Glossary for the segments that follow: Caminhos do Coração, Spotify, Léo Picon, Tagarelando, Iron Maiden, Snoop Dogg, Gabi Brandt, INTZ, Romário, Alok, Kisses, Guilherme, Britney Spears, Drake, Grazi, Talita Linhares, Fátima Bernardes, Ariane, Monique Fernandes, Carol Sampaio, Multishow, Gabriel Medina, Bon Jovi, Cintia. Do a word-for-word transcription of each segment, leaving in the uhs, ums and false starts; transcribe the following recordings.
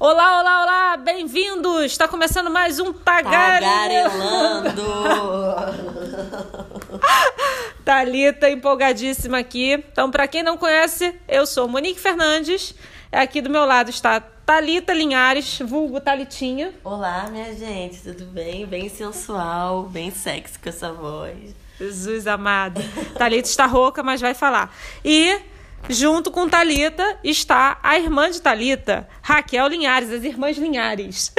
Olá, olá, olá, bem-vindos! Está começando mais um Tagarelando! Tagarelando. Talita empolgadíssima aqui. Então, para quem não conhece, eu sou Monique Fernandes. Aqui do meu lado está Talita Linhares, vulgo Talitinha. Olá, minha gente, tudo bem? Bem sensual, bem sexy com essa voz. Jesus amado. Talita está rouca, mas vai falar. E... junto com Thalita está a irmã de Thalita, Raquel Linhares, as irmãs Linhares.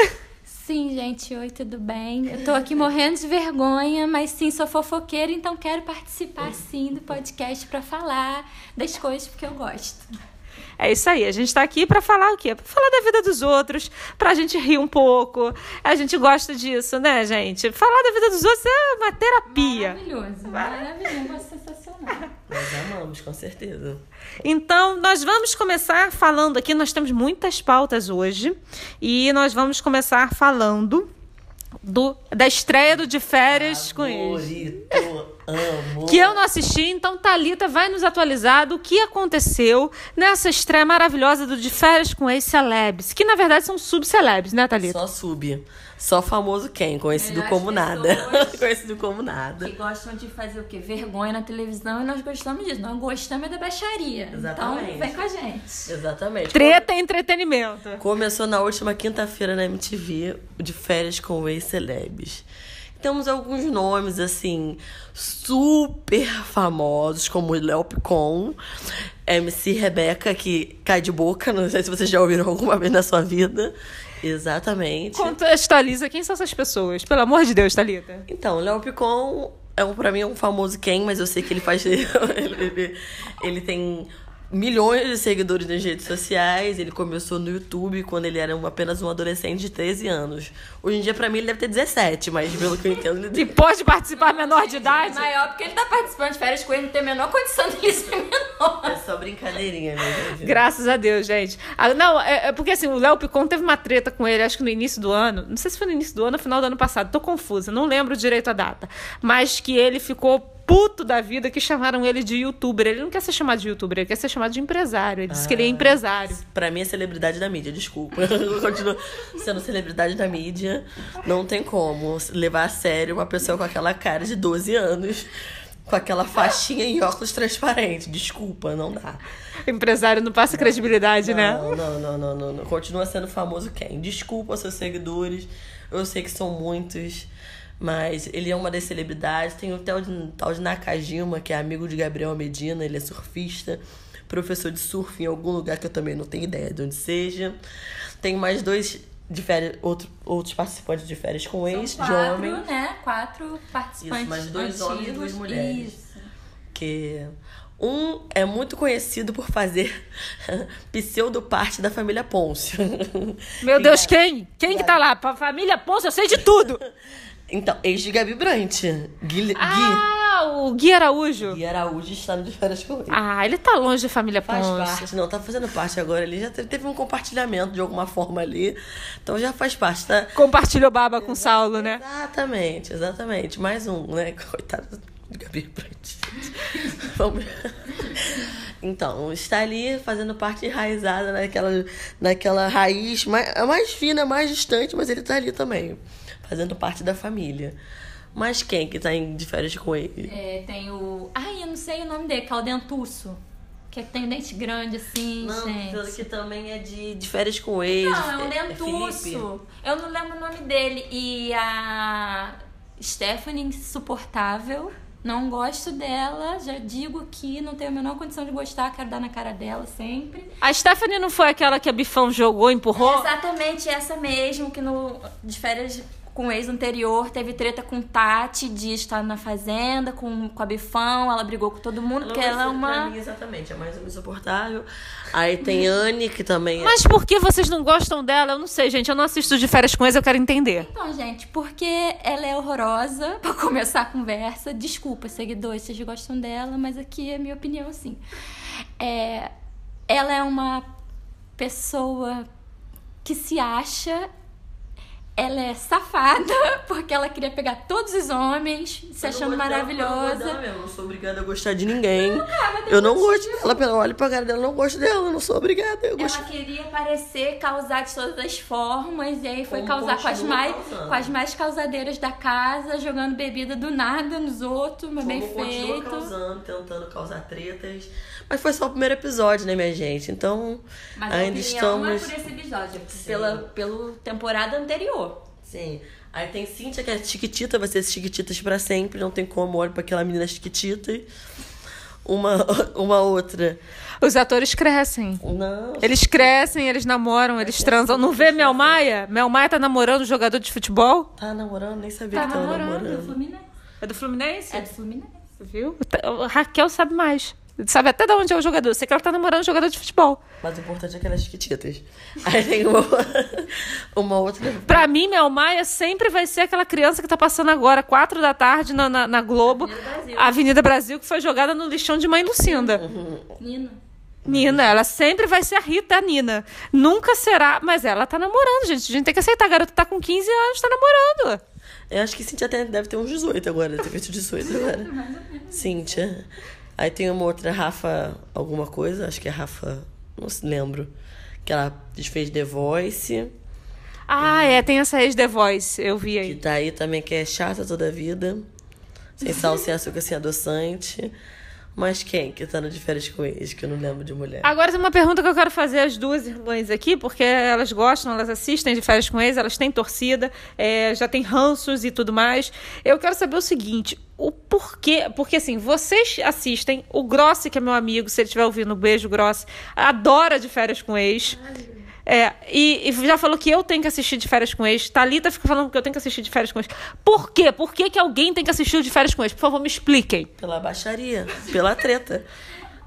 Sim, gente, oi, tudo bem? Eu tô aqui morrendo de vergonha, mas sim, sou fofoqueira, então quero participar sim do podcast para falar das coisas porque eu gosto. É isso aí, a gente tá aqui pra falar o quê? Pra falar da vida dos outros, pra gente rir um pouco. A gente gosta disso, né, gente? Falar da vida dos outros é uma terapia. Maravilhoso, maravilhoso, sensacional. Nós amamos, com certeza. Então, nós vamos começar falando aqui, nós temos muitas pautas hoje, e nós vamos começar falando do, da estreia do De Férias com Ex. Amo. Que eu não assisti, então Thalita vai nos atualizar do que aconteceu nessa estreia maravilhosa do De Férias com Ex-Celebs, que na verdade são sub-celebs, né, Thalita? Só sub. Só famoso quem? Conhecido como nada. Conhecido como nada. Que gostam de fazer o quê? Vergonha na televisão, e nós gostamos disso. Nós gostamos da baixaria. Exatamente. Então vem com a gente. Exatamente. Treta e entretenimento. Começou na última quinta-feira na M T V, o De Férias com Ex-Celebs. Temos alguns nomes, assim, super famosos, como Léo Picon, M C Rebeca, que cai de boca, não sei se vocês já ouviram alguma vez na sua vida. Exatamente. Contextualiza, quem são essas pessoas? Pelo amor de Deus, Thalita. Então, Léo Picon, é um, pra mim, é um famoso quem, mas eu sei que ele faz... ele, ele, ele tem... milhões de seguidores nas redes sociais. Ele começou no YouTube quando ele era um, apenas um adolescente de treze anos. Hoje em dia, pra mim, ele deve ter dezessete, mas pelo que eu entendo... Ele... E pode participar menor de idade? Maior, porque ele tá participando de férias com ele, não tem a menor condição dele ser menor. É só brincadeirinha, meu Deus. Graças a Deus, gente. Ah, não, é, é porque assim, o Léo Picon teve uma treta com ele, acho que no início do ano. Não sei se foi no início do ano ou final do ano passado. Tô confusa, não lembro direito a data. Mas que ele ficou... puto da vida que chamaram ele de youtuber. Ele não quer ser chamado de youtuber, ele quer ser chamado de empresário. Ele disse ah, que ele é empresário. Pra mim é celebridade da mídia, desculpa. Eu continuo sendo celebridade da mídia. Não tem como levar a sério uma pessoa com aquela cara de doze anos, com aquela faixinha e óculos transparente. Desculpa, não dá. Empresário não passa não, credibilidade, não, né? Não, não, não, não, não. Continua sendo famoso quem? Desculpa seus seguidores. Eu sei que são muitos. Mas ele é uma das celebridades. Tem o tal de Nakajima, que é amigo de Gabriel Medina. Ele é surfista, professor de surf em algum lugar que eu também não tenho ideia de onde seja. Tem mais dois de férias, outro, outros participantes de férias com ex, quatro, de homens. Quatro, né? Quatro participantes. Isso, mais dois antigos, homens e duas mulheres. Isso. Que... um é muito conhecido por fazer pseudo-parte da família Pôncio. Meu Deus, quem? Quem que tá lá? A família Pôncio, eu sei de tudo! Então, ex de Gabi Brandt. Gui, ah, Gui. O Gui Araújo. Gui Araújo está no De Férias com Ex. Ah, ele tá longe da família Pôncio. Faz parte, não, tá fazendo parte agora. Ele já teve um compartilhamento de alguma forma ali. Então já faz parte, tá? Compartilhou baba com o Saulo, né? Exatamente, exatamente. Mais um, né? Coitado de Gabi Brandt. Vamos... Então, está ali fazendo parte enraizada naquela, naquela raiz mais, mais fina, mais distante, mas ele tá ali também, fazendo parte da família. Mas quem que tá em de férias com ele? É, tem o... ai, eu não sei o nome dele, que é o dentuço. Que, é que tem um dente grande, assim, não, gente. Não, que também é de, de férias com ele. Não, é um dentuço. É, eu não lembro o nome dele. E a Stephanie, insuportável. Não gosto dela, já digo que não tenho a menor condição de gostar, quero dar na cara dela sempre. A Stephanie não foi aquela que a Bifão jogou, empurrou? É exatamente essa mesmo, que no de férias com o ex anterior teve treta com Tati Dias, tá na fazenda, com, com a Bifão, ela brigou com todo mundo, ela porque ela é uma... Mim, exatamente, é mais uma insuportável. Aí tem Anne, que também é... Mas por que vocês não gostam dela? Eu não sei, gente, eu não assisto de férias com ex, eu quero entender. Então, gente, porque ela é horrorosa, pra começar a conversa. Desculpa, seguidores, vocês gostam dela, mas aqui é minha opinião, assim. É... Ela é uma pessoa que se acha... Ela é safada, porque ela queria pegar todos os homens, se eu achando maravilhosa. Dela, eu não sou obrigada a gostar de ninguém. Não, cara, eu não gosto de dela, pela olho pra cara dela, eu não gosto dela, eu não sou obrigada. Eu ela gosto... queria parecer, causar de todas as formas, e aí foi Como causar com as, mais, com as mais causadeiras da casa, jogando bebida do nada nos outros, mas Como bem feito. Causando, tentando causar tretas. Mas foi só o primeiro episódio, né, minha gente? Então, mas ainda a estamos... Mas é por esse episódio, pela, pela temporada anterior. Sim. Aí tem Cintia, que é chiquitita, vai ser chiquititas pra sempre, não tem como, olho pra aquela menina chiquitita. Uma, uma outra. Os atores crescem. Não. Eles crescem, eles namoram, eles transam. Não vê Mel Maia? Mel Maia tá namorando um jogador de futebol? Tá namorando, nem sabia tá que tava namorando. namorando. É do Fluminense. É do Fluminense? É do Fluminense. Viu? O Raquel sabe mais. Sabe até de onde é o jogador. Sei que ela tá namorando um jogador de futebol. Mas o importante é que ela é chiquititas. Aí tem uma, uma outra... Pra mim, Mel Maia sempre vai ser aquela criança que tá passando agora, quatro da tarde, na, na, na Globo. Avenida Brasil. Avenida Brasil, que foi jogada no lixão de Mãe Lucinda. Uhum. Nina. Nina. Ela sempre vai ser a Rita, a Nina. Nunca será... Mas ela tá namorando, gente. A gente tem que aceitar. A garota tá com quinze anos, tá namorando. Eu acho que Cintia deve ter uns dezoito agora. Deve ter feito dezoito agora. Cintia... Aí tem uma outra, Rafa alguma coisa, acho que é Rafa, não se lembro, que ela fez The Voice. Ah, e... é, tem essa ex The Voice, eu vi aí. Que tá aí também, que é chata toda a vida, sem sal, sem açúcar, sem adoçante. Mas quem que tá no De Férias com Ex, que eu não lembro de mulher. Agora tem uma pergunta que eu quero fazer às duas irmãs aqui, porque elas gostam, elas assistem De Férias com Ex, elas têm torcida, é, já tem ranços e tudo mais. Eu quero saber o seguinte... O porquê, porque assim, vocês assistem, o Grossi, que é meu amigo, se ele estiver ouvindo, um beijo, Grossi, adora De Férias com Ex, é, e, e já falou que eu tenho que assistir De Férias com Ex, Thalita fica falando que eu tenho que assistir De Férias com Ex, por quê? Por que que alguém tem que assistir De Férias com Ex? Por favor, me expliquem. Pela baixaria, pela treta.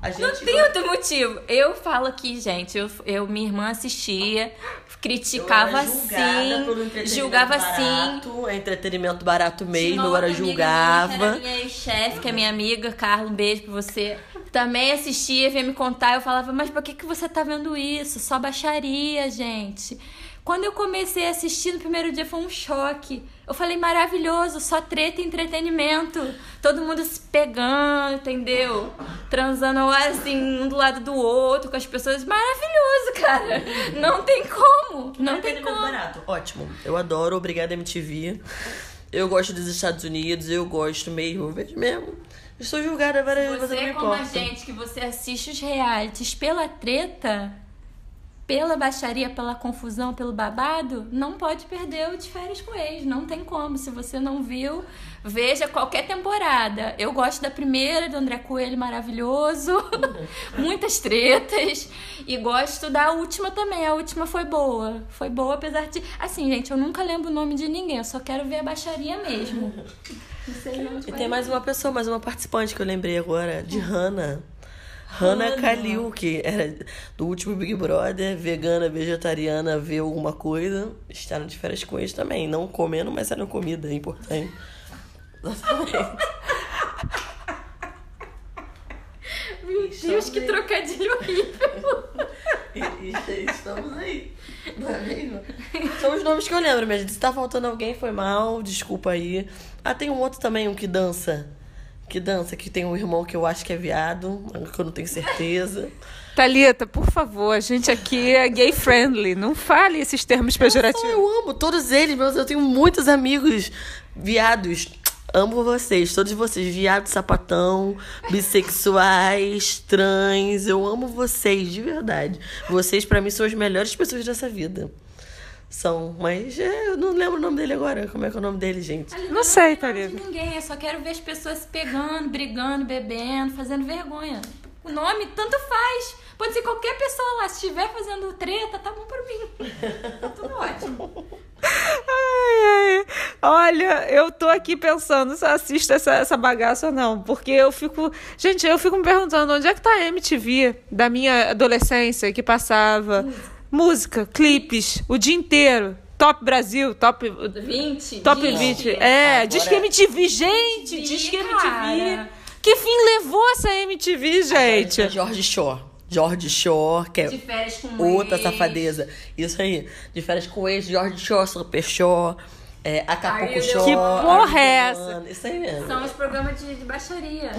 A gente não tem outro motivo. Eu falo aqui, gente, eu, eu minha irmã assistia, criticava sim, julgava sim. É entretenimento barato mesmo, agora julgava. Minha ex-chefe, que é minha amiga, Carla, um beijo pra você. Também assistia, vinha me contar, eu falava, mas por que que você tá vendo isso? Só baixaria, gente. Quando eu comecei a assistir, no primeiro dia foi um choque. Eu falei, maravilhoso, só treta e entretenimento. Todo mundo se pegando, entendeu? Transando assim, um do lado do outro, com as pessoas. Maravilhoso, cara. Não tem como. Não tem como. Barato. Ótimo. Eu adoro. Obrigada, M T V. Eu gosto dos Estados Unidos. Eu gosto mesmo. Eu vejo mesmo. Eu sou julgada várias vezes. Você, você como a gente, que você assiste os realities pela treta... Pela baixaria, pela confusão, pelo babado, não pode perder o De Férias com Ex. Não tem como. Se você não viu, veja qualquer temporada. Eu gosto da primeira, do André Coelho, maravilhoso. Muitas tretas. E gosto da última também. A última foi boa. Foi boa, apesar de... Assim, gente, eu nunca lembro o nome de ninguém. Eu só quero ver a baixaria mesmo. Não sei onde e tem mais uma pessoa, mais uma participante que eu lembrei agora, de Hannah. Hannah Kalil, que era do último Big Brother, vegana, vegetariana, vê alguma coisa, estaram de férias com eles também. Não comendo, mas era comida, é importante. Meu Deus, que trocadilho horrível. E, estamos aí. São os nomes que eu lembro, mas se tá faltando alguém, foi mal, desculpa aí. Ah, tem um outro também, um que dança. Que dança, que tem um irmão que eu acho que é viado, que eu não tenho certeza. Thalita, por favor, a gente aqui é gay friendly, não fale esses termos pejorativos. Eu, eu amo todos eles, mas eu tenho muitos amigos viados. Amo vocês, todos vocês, viados, sapatão, bissexuais, trans, eu amo vocês, de verdade. Vocês, pra mim, são as melhores pessoas dessa vida. São, mas é, eu não lembro o nome dele agora. Como é que é o nome dele, gente? Eu não sei, Thalita. Não ninguém, eu só quero ver as pessoas se pegando, brigando, bebendo, fazendo vergonha. O nome, tanto faz. Pode ser qualquer pessoa lá. Se estiver fazendo treta, tá bom pra mim. Tá tudo ótimo. Ai, ai. Olha, eu tô aqui pensando se eu assisto essa, essa bagaça ou não. Porque eu fico... Gente, eu fico me perguntando onde é que tá a M T V da minha adolescência que passava... Uh. Música, clipes, o dia inteiro. Top Brasil, top... vinte. Top vinte. É, agora... diz que M T V, gente, diz que M T V. Cara. Que fim levou essa M T V, gente? Jorge Shaw. Jorge Shore, que é de férias com outra ex. Safadeza. Isso aí. De férias com ex, Jorge Shore, Super Shore, é, Acapulco Shore. Que porra é essa? Isso aí mesmo. São os programas de, de baixaria.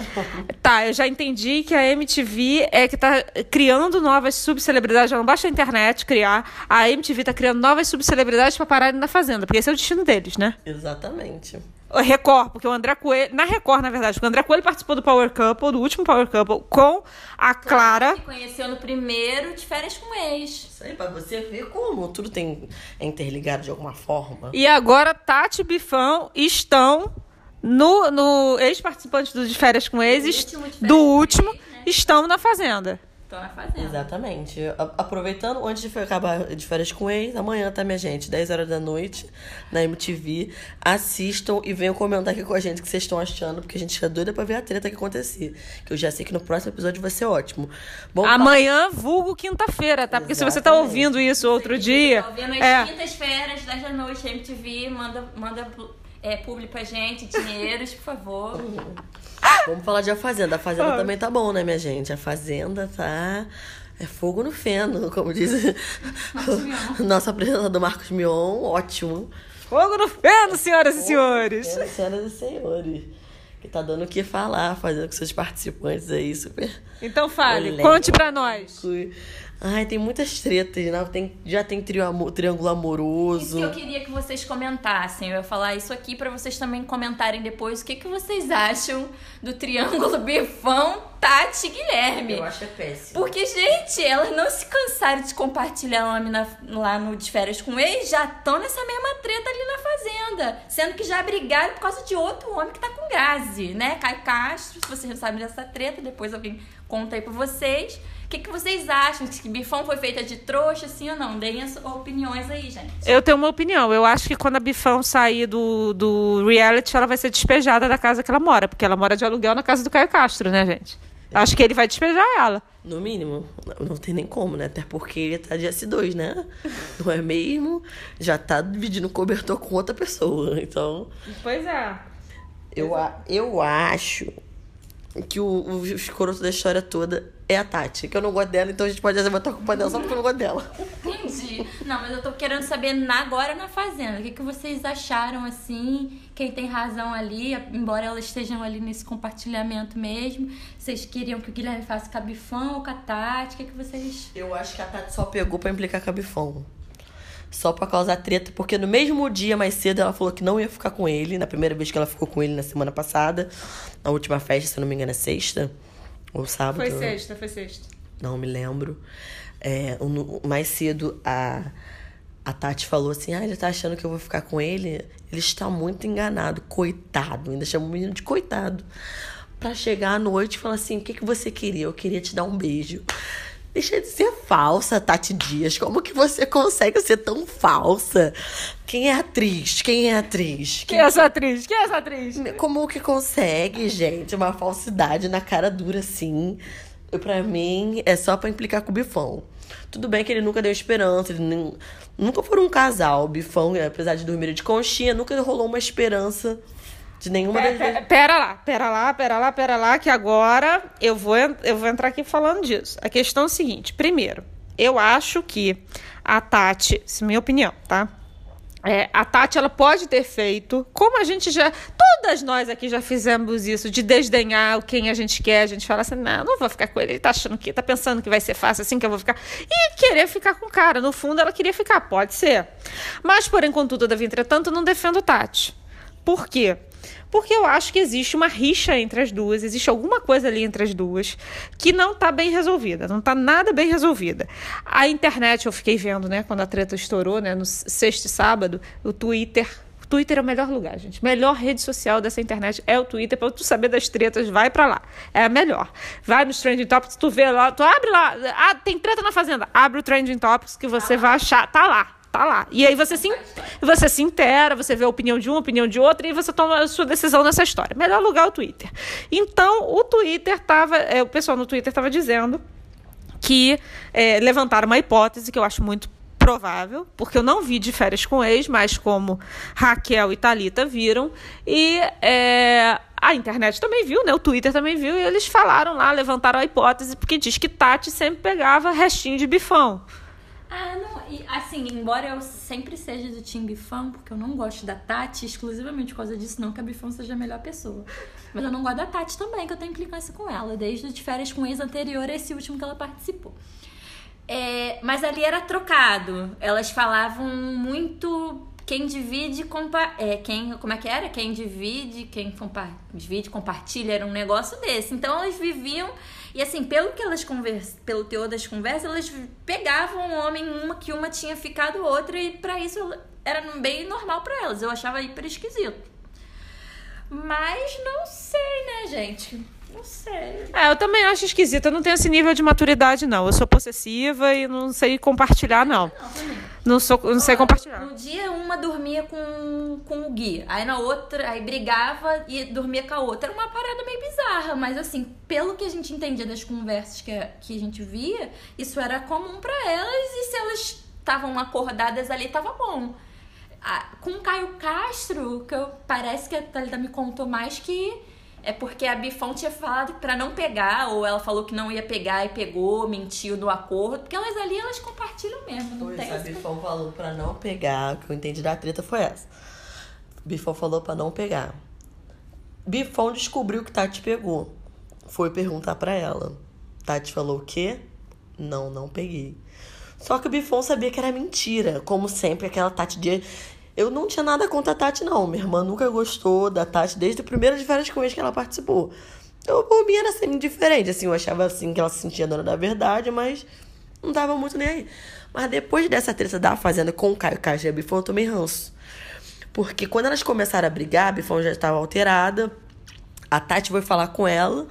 Tá, eu já entendi que a M T V é que tá criando novas subcelebridades. Já não basta a internet criar. A M T V tá criando novas subcelebridades pra pararem na Fazenda. Porque esse é o destino deles, né? Exatamente. Record, porque o André Coelho... Na Record, na verdade. Porque o André Coelho participou do Power Couple, do último Power Couple, com a Clara. Clara se conheceu no primeiro De Férias com Ex. Isso aí, pra você ver como tudo tem é interligado de alguma forma. E agora, Tati Bifão estão no, no ex-participante do De Férias com Ex, do último, férias do último com ex, né? Estão na Fazenda. Estão na Fazenda. Exatamente. A- aproveitando, antes de acabar De Férias com Ex, amanhã, tá, minha gente? dez horas da noite, na M T V. Assistam e venham comentar aqui com a gente o que vocês estão achando, porque a gente tá doida pra ver a treta que acontecer. Que eu já sei que no próximo episódio vai ser ótimo. Bom, amanhã, pa... vulgo quinta-feira, tá? Porque exatamente. Se você tá ouvindo isso outro você dia... Tá ouvindo é... as quintas-feiras, dez da noite, M T V, manda... manda... É, publi pra gente, dinheiros, por favor. Uhum. Vamos falar de A Fazenda. A Fazenda ah. também tá bom, né, minha gente? A Fazenda tá... É fogo no feno, como diz o nosso apresentador Marcos Mion. Ótimo. Fogo no feno, senhoras fogo e senhores. Feno, senhoras e senhores. Que tá dando o que falar, fazendo com seus participantes aí, super... Então fale, olé, conte pra nós. Ai, tem muitas tretas, né? Tem, já tem trio amor, triângulo amoroso. Isso que eu queria que vocês comentassem. Eu ia falar isso aqui pra vocês também comentarem depois o que, que vocês acham do triângulo Bifão, Tati e Guilherme. Eu acho é péssimo. Porque, gente, elas não se cansaram de compartilhar nome na, lá no De Férias com Ex, já estão nessa mesma treta ali na Fazenda. Sendo que já brigaram por causa de outro homem que tá com Grazi, né? Caio Castro, se vocês não sabem dessa treta, depois alguém conta aí pra vocês. O que, que vocês acham? Que Bifão foi feita de trouxa, sim ou não? Deem as opiniões aí, gente. Eu tenho uma opinião. Eu acho que quando a Bifão sair do, do reality, ela vai ser despejada da casa que ela mora. Porque ela mora de aluguel na casa do Caio Castro, né, gente? Acho que ele vai despejar ela. No mínimo. Não, não tem nem como, né? Até porque ele tá de S dois, né? Não é mesmo? Já tá dividindo cobertor com outra pessoa, então... Pois é. Eu, a, eu acho... que o, o escroto da história toda é a Tati, que eu não gosto dela, então a gente pode botar a culpa dela só porque eu não gosto dela. Entendi. Não, mas eu tô querendo saber na, agora na Fazenda, o que, que vocês acharam, assim, quem tem razão ali, embora elas estejam ali nesse compartilhamento mesmo, vocês queriam que o Guilherme faça Cabifão ou com a Tati, o que, que vocês... Eu acho que a Tati só pegou pra implicar Cabifão. Só pra causar treta, porque no mesmo dia, mais cedo, ela falou que não ia ficar com ele. Na primeira vez que ela ficou com ele, na semana passada. Na última festa, se eu não me engano, é sexta? Ou sábado? Foi sexta, foi sexta. Não me lembro. É, mais cedo, a, a Tati falou assim, ah, ele tá achando que eu vou ficar com ele? Ele está muito enganado, coitado. Ainda chama o menino de coitado. Pra chegar à noite e falar assim, o que, que você queria? Eu queria te dar um beijo. Deixa de ser falsa, Tati Dias. Como que você consegue ser tão falsa? Quem é atriz? Quem é atriz? Quem, Quem é essa atriz? Quem é essa atriz? Como que consegue, gente? Uma falsidade na cara dura, assim. Pra mim, é só pra implicar com o Bifão. Tudo bem que ele nunca deu esperança. Ele nem... Nunca foram um casal. O Bifão, apesar de dormir de conchinha, nunca rolou uma esperança... De nenhuma pera, das vezes. Pera lá, pera lá, pera lá, pera lá, que agora eu vou, eu vou entrar aqui falando disso. A questão é a seguinte. Primeiro, eu acho que a Tati, isso é minha opinião, tá? É, a Tati, ela pode ter feito, como a gente já... Todas nós aqui já fizemos isso, de desdenhar quem a gente quer. A gente fala assim, não, não vou ficar com ele. Ele tá achando que... Tá pensando que vai ser fácil assim que eu vou ficar... E querer ficar com o cara. No fundo, ela queria ficar. Pode ser. Mas, porém, contudo, entretanto, eu não defendo Tati. Por quê? Porque eu acho que existe uma rixa entre as duas, existe alguma coisa ali entre as duas que não tá bem resolvida, não tá nada bem resolvida. A internet, eu fiquei vendo, né, quando a treta estourou, né, no sexto e sábado, o Twitter... O Twitter é o melhor lugar, gente. Melhor rede social dessa internet é o Twitter. Pra tu saber das tretas, vai pra lá. É a melhor. Vai nos Trending Topics, tu vê lá, tu abre lá. Ah, tem treta na Fazenda. Abre o Trending Topics que você vai achar. Tá lá. Tá lá. E aí você se, você se intera, você vê a opinião de um, a opinião de outro, e você toma a sua decisão nessa história. Melhor lugar o Twitter. Então, o Twitter tava... É, o pessoal no Twitter estava dizendo que é, levantaram uma hipótese que eu acho muito provável, porque eu não vi De Férias com Ex, mas como Raquel e Talita viram, e é, A internet também viu, né? O Twitter também viu, e eles falaram lá, levantaram a hipótese, porque diz que Tati sempre pegava restinho de Bifão. Ah, não, e, assim, embora eu sempre seja do time Bifão, porque eu não gosto da Tati, exclusivamente por causa disso, não que a Bifão seja a melhor pessoa. Mas eu não gosto da Tati também, que eu tenho implicância com ela, desde o De Férias com Ex anterior a esse último que ela participou. É, mas ali era trocado, elas falavam muito... Quem divide, compa... é, quem... como é que era? Quem divide, quem compa... divide, compartilha, era um negócio desse. Então, elas viviam... E assim, pelo que elas conversam, pelo teor das conversas, elas pegavam um homem, uma que uma tinha ficado outra, e pra isso era bem normal pra elas. Eu achava hiper esquisito. Mas não sei, né, gente? Não sei. É, eu também acho esquisito. Eu não tenho esse nível de maturidade, não. Eu sou possessiva e não sei compartilhar, não. Não, também. Não, sou, não sei ah, compartilhar. Um dia uma dormia com, com o Gui, aí na outra, aí brigava e dormia com a outra. Era uma parada meio bizarra, mas assim, pelo que a gente entendia das conversas que a, que a gente via, isso era comum pra elas, e se elas estavam acordadas ali, tava bom. Ah, com o Caio Castro, que eu, parece que a Thalita me contou mais que é porque a Bifão tinha falado pra não pegar, ou ela falou que não ia pegar e pegou, mentiu no acordo, porque elas ali, elas compartilham mesmo, não tem. A Bifão falou pra não pegar, o que eu entendi da treta foi essa. Bifão falou pra não pegar. Bifão descobriu que Tati pegou. Foi perguntar pra ela. Tati falou o quê? Não, não peguei. Só que o Bifão sabia que era mentira, como sempre, aquela Tati de... Eu não tinha nada contra a Tati, não. Minha irmã nunca gostou da Tati desde o primeiro De Férias com Ex que ela participou. Eu, por mim, era assim, indiferente. Assim, eu achava assim que ela se sentia dona da verdade, mas não tava muito nem aí. Mas depois dessa treta da Fazenda com o Caio Castro e a Bifão, eu tomei ranço. Porque quando elas começaram a brigar, a Bifão já estava alterada. A Tati foi falar com ela.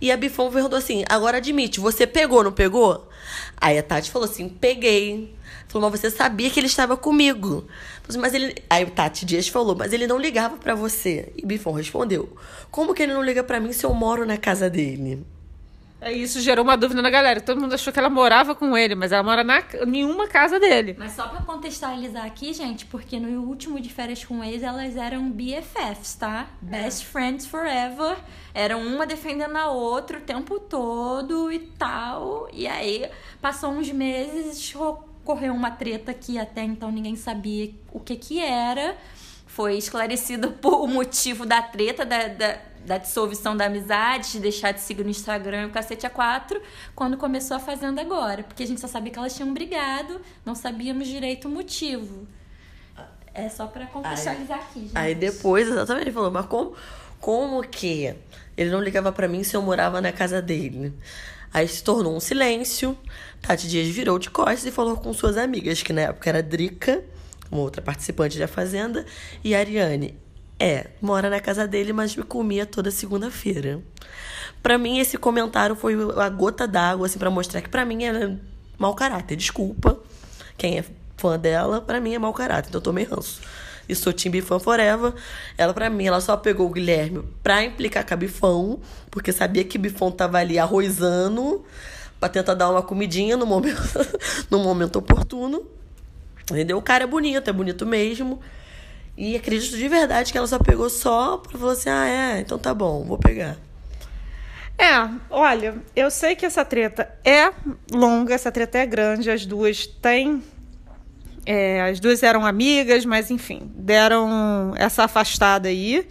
E a Bifão perguntou assim, agora admite, você pegou, não pegou? Aí a Tati falou assim, peguei. Falou, mas você sabia que ele estava comigo. Mas ele... Aí o Tati Dias falou, mas ele não ligava pra você. E Bifão respondeu, como que ele não liga pra mim se eu moro na casa dele? Aí isso gerou uma dúvida na galera. Todo mundo achou que ela morava com ele, mas ela mora na nenhuma casa dele. Mas só pra contextualizar aqui, gente, porque no último De Férias com Ex, elas eram B F Fs, tá? Best Friends Forever. Eram uma defendendo a outra o tempo todo e tal. E aí, passou uns meses, ocorreu uma treta que até então ninguém sabia o que que era. Foi esclarecido por o motivo da treta, da... da... da dissolução da amizade, de deixar de seguir no Instagram e o cacete a quatro, quando começou a Fazenda agora. Porque a gente só sabia que elas tinham brigado, não sabíamos direito o motivo. É só pra contextualizar aí, aqui, gente. Aí depois, exatamente, ele falou, mas como, como que ele não ligava pra mim se eu morava na casa dele? Aí se tornou um silêncio, Tati Dias virou de costas e falou com suas amigas, que na época era Drica, uma outra participante da Fazenda, e Ariane. É, mora na casa dele, mas me comia toda segunda-feira. Pra mim, esse comentário foi a gota d'água, assim, pra mostrar que pra mim ela é mau caráter. Desculpa, quem é fã dela, pra mim é mau caráter, então eu tomei ranço. E sou time Bifão forever. Ela, pra mim, ela só pegou o Guilherme pra implicar com a Bifão, porque sabia que Bifão tava ali arrozando pra tentar dar uma comidinha no momento, no momento oportuno. Entendeu? O cara é bonito, é bonito mesmo. E acredito de verdade que ela só pegou só pra falar assim, ah, é, então tá bom, vou pegar. É, olha, eu sei que essa treta é longa, essa treta é grande, as duas têm... É, as duas eram amigas, mas enfim, deram essa afastada aí.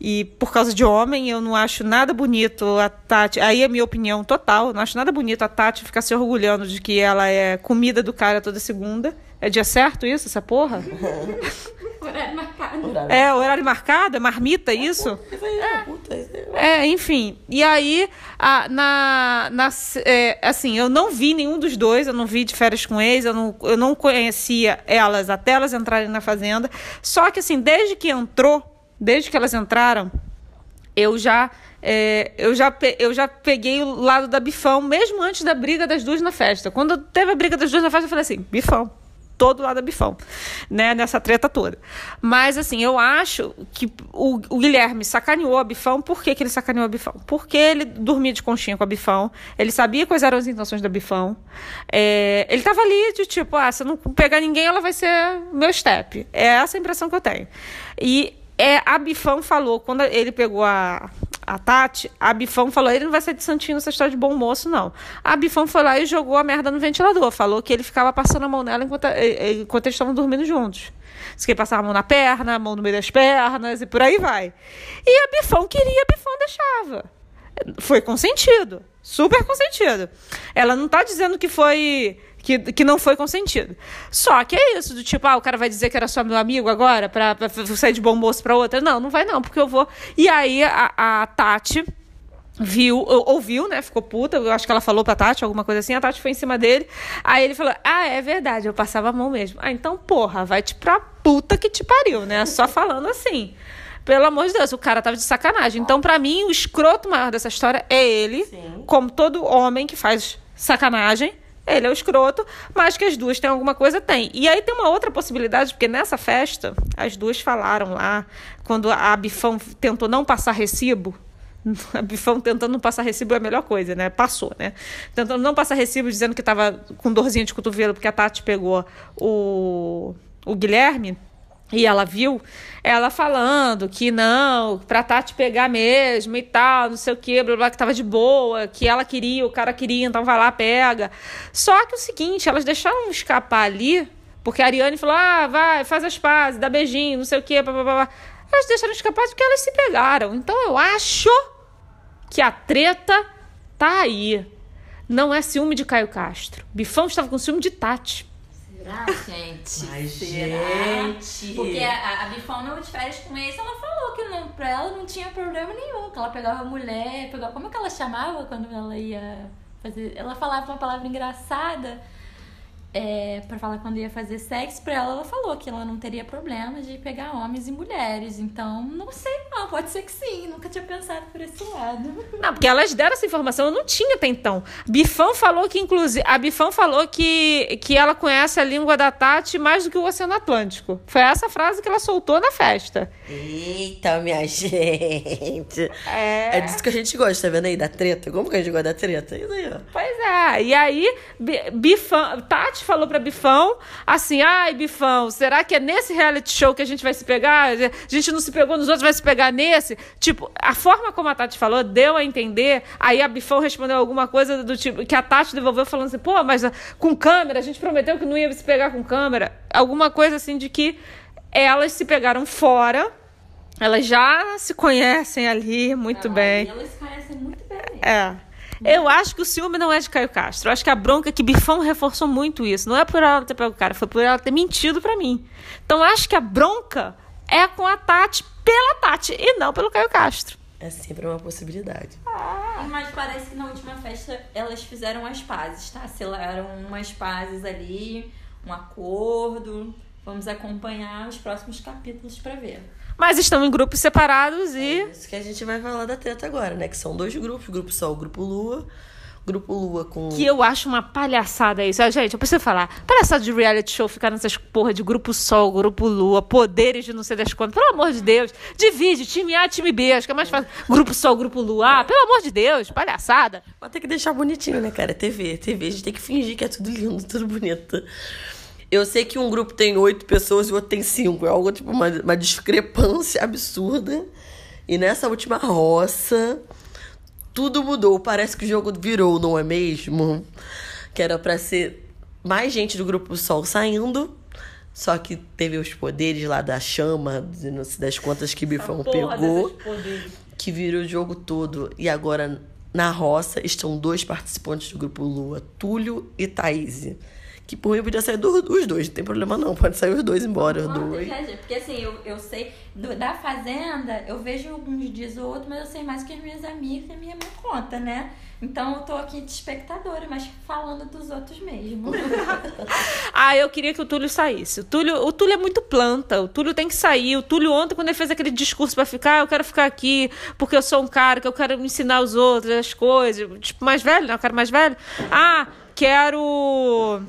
E por causa de homem, eu não acho nada bonito a Tati... Aí é minha opinião total, eu não acho nada bonito a Tati ficar se orgulhando de que ela é comida do cara toda segunda. É dia certo isso, essa porra? Horário marcado. Horário. É, horário marcado, é marmita, é isso? Puta, é, puta, é. é, enfim. E aí, a, na, na, é, assim, eu não vi nenhum dos dois, eu não vi De Férias com Ex, eu não, eu não conhecia elas até elas entrarem na Fazenda. Só que, assim, desde que entrou, desde que elas entraram, eu já, é, eu, já pe- eu já peguei o lado da Bifão, mesmo antes da briga das duas na festa. Quando teve a briga das duas na festa, eu falei assim, Bifão. Todo lado é Bifão, né, nessa treta toda. Mas, assim, eu acho que o, o Guilherme sacaneou a Bifão. Por que, que ele sacaneou a Bifão? Porque ele dormia de conchinha com a Bifão, ele sabia quais eram as intenções da Bifão. É, ele tava ali de tipo, ah, se eu não pegar ninguém, ela vai ser meu step. É essa a impressão que eu tenho. E É, a Bifão falou, quando ele pegou a, a Tati, a Bifão falou, ele não vai ser de santinho, essa história de bom moço, não. A Bifão foi lá e jogou a merda no ventilador, falou que ele ficava passando a mão nela enquanto, enquanto eles estavam dormindo juntos. Diz que ele passava a mão na perna, a mão no meio das pernas e por aí vai. E a Bifão queria, a Bifão deixava. Foi consentido, super consentido. Ela não tá dizendo que foi... Que, que não foi consentido. Só que é isso, do tipo, ah, o cara vai dizer que era só meu amigo agora, pra, pra sair de bom moço pra outra. Não, não vai não, porque eu vou... E aí a, a Tati viu, ou, ouviu, né, ficou puta, eu acho que ela falou pra Tati, alguma coisa assim, a Tati foi em cima dele, aí ele falou, ah, é verdade, eu passava a mão mesmo. Ah, então, porra, vai-te pra puta que te pariu, né, só falando assim. Pelo amor de Deus, o cara tava de sacanagem. Então, pra mim, o escroto maior dessa história é ele, sim, como todo homem que faz sacanagem. Ele é o escroto, mas que as duas têm alguma coisa, tem. E aí tem uma outra possibilidade, porque nessa festa, as duas falaram lá, quando a Bifão tentou não passar recibo, a Bifão tentando não passar recibo é a melhor coisa, né? Passou, né? Tentando não passar recibo, dizendo que estava com dorzinha de cotovelo, porque a Tati pegou o, o Guilherme, e ela viu ela falando que não, pra Tati pegar mesmo e tal, não sei o que, blá blá, que tava de boa, que ela queria, o cara queria, então vai lá, pega. Só que o seguinte, elas deixaram escapar ali, porque a Ariane falou, ah, vai, faz as pazes, dá beijinho, não sei o que, blá blá blá. Elas deixaram escapar porque elas se pegaram. Então eu acho que a treta tá aí. Não é ciúme de Caio Castro. Bifão estava com ciúme de Tati. Ah, gente, Ai, será? gente. Porque a, a Bifão, no De Férias com Ex, ela falou que não, pra ela não tinha problema nenhum, que ela pegava a mulher, pegava, como é que ela chamava quando ela ia fazer, ela falava uma palavra engraçada, é, pra falar quando ia fazer sexo, pra ela, ela falou que ela não teria problema de pegar homens e mulheres, então não sei não, pode ser que sim, nunca tinha pensado por esse lado. Não, porque elas deram essa informação, eu não tinha até então. Bifão falou que, inclusive, a Bifão falou que, que ela conhece a língua da Tati mais do que o Oceano Atlântico. Foi essa frase que ela soltou na festa. Eita, minha gente! É, é disso que a gente gosta, tá vendo aí? Da treta, como que a gente gosta da treta? Isso aí, ó. Pois é, e aí, Bifão, Tati falou pra Bifão, assim, ai, Bifão, será que é nesse reality show que a gente vai se pegar? A gente não se pegou nos outros, vai se pegar nesse? Tipo, a forma como a Tati falou, deu a entender, aí a Bifão respondeu alguma coisa do tipo, que a Tati devolveu falando assim, pô, mas com câmera, a gente prometeu que não ia se pegar com câmera, alguma coisa assim de que elas se pegaram fora, elas já se conhecem ali muito ah, bem. Elas se conhecem muito bem. É. Eu acho que o ciúme não é de Caio Castro. Eu acho que a bronca é que Bifão reforçou muito isso. Não é por ela ter pego o cara, foi por ela ter mentido pra mim. Então eu acho que a bronca é com a Tati, pela Tati, e não pelo Caio Castro. É sempre uma possibilidade. Ah. Mas parece que na última festa elas fizeram as pazes, tá? Selaram umas pazes ali, um acordo. Vamos acompanhar os próximos capítulos pra ver. Mas estão em grupos separados e... É isso que a gente vai falar da treta agora, né? Que são dois grupos, grupo Sol, grupo Lua. Grupo Lua com... Que eu acho uma palhaçada isso. Ah, gente, eu preciso falar. Palhaçada de reality show ficar nessas porra de grupo Sol, grupo Lua, poderes de não sei das quantas. Pelo amor de Deus. Divide, time A, time B. Acho que é mais fácil. Grupo Sol, grupo Lua. Ah, pelo amor de Deus, palhaçada. Vai ter que deixar bonitinho, né, cara? É T V, T V. A gente tem que fingir que é tudo lindo, tudo bonito. Eu sei que um grupo tem oito pessoas e o outro tem cinco. É algo tipo uma, uma discrepância absurda. E nessa última roça, tudo mudou. Parece que o jogo virou, não é mesmo? Que era pra ser mais gente do grupo Sol saindo. Só que teve os poderes lá da chama, não sei das quantas que Bifão pegou. Que virou o jogo todo. E agora, na roça, estão dois participantes do grupo Lua. Túlio e Thaís. Que por mim podia sair do, os dois, não tem problema não, pode sair os dois embora, os dois. Porque assim, eu, eu sei, do, da Fazenda, eu vejo alguns dias ou outros, mas eu sei mais que as minhas amigas e a minha mãe conta, né? Então eu tô aqui de espectadora, mas falando dos outros mesmo. Ah, eu queria que o Túlio saísse. O Túlio, o Túlio é muito planta, o Túlio tem que sair. O Túlio ontem, quando ele fez aquele discurso pra ficar, ah, eu quero ficar aqui porque eu sou um cara que eu quero ensinar os outros as coisas, tipo, mais velho, né? Eu quero mais velho. Ah, quero...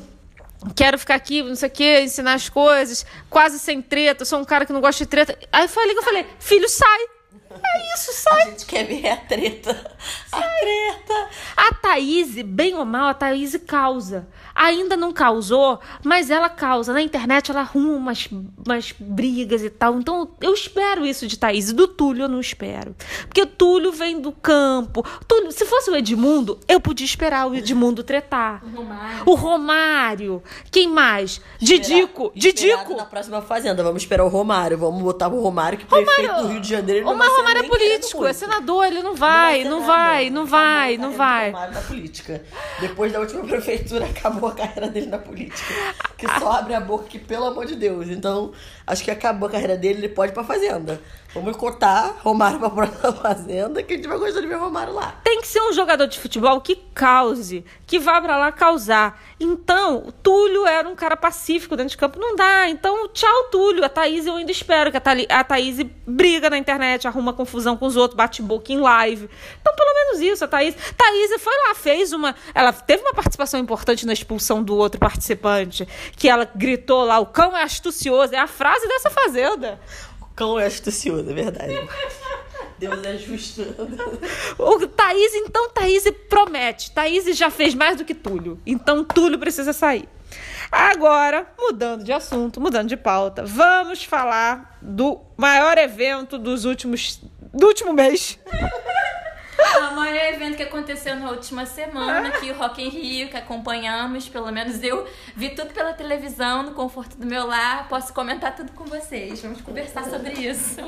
Quero ficar aqui, não sei o que, ensinar as coisas. Quase sem treta, sou um cara que não gosta de treta. Aí foi ali que eu falei, filho, sai. É isso, sai. A gente quer ver a treta. Sai. A treta. A Thaís, bem ou mal, a Thaís causa. Ainda não causou, mas ela causa. Na internet ela arruma umas, umas brigas e tal. Então eu espero isso de Thaís. E do Túlio eu não espero. Porque o Túlio vem do campo. Túlio, se fosse o Edmundo, eu podia esperar o Edmundo tretar. O Romário. O Romário. Quem mais? Esperar, Didico. Didico. Na próxima fazenda, vamos esperar o Romário. Vamos botar o Romário, que Romário, prefeito do Rio de Janeiro. O Romário é político, é senador. Ele não vai, não vai, não vai, não vai. Romário da política. Depois da última prefeitura, acabou a carreira dele na política. Que só abre a boca que, pelo amor de Deus. Então, acho que acabou a carreira dele, ele pode ir pra fazenda. Vamos cotar Romário pra próxima fazenda, que a gente vai gostar de ver Romário lá. Tem que ser um jogador de futebol que cause, que vá pra lá causar. Então, o Túlio era um cara pacífico dentro de campo. Não dá. Então, tchau, Túlio. A Thaís, eu ainda espero que a, Thali, a Thaís briga na internet, arruma confusão com os outros, bate boca em live. Então, pelo menos isso, a Thaís. Thaís foi lá, fez uma... Ela teve uma participação importante na expulsão do outro participante, que ela gritou lá, o cão é astucioso. É a frase dessa fazenda. Cão é astucioso, é verdade. Deus é justo. O Thaís, então, Thaís promete. Thaís já fez mais do que Túlio. Então, Túlio precisa sair. Agora, mudando de assunto, mudando de pauta, vamos falar do maior evento dos últimos... do último mês. Ah, o maior evento que aconteceu na última semana, que o Rock em Rio, que acompanhamos, pelo menos eu vi tudo pela televisão, no conforto do meu lar, posso comentar tudo com vocês, vamos conversar sobre isso.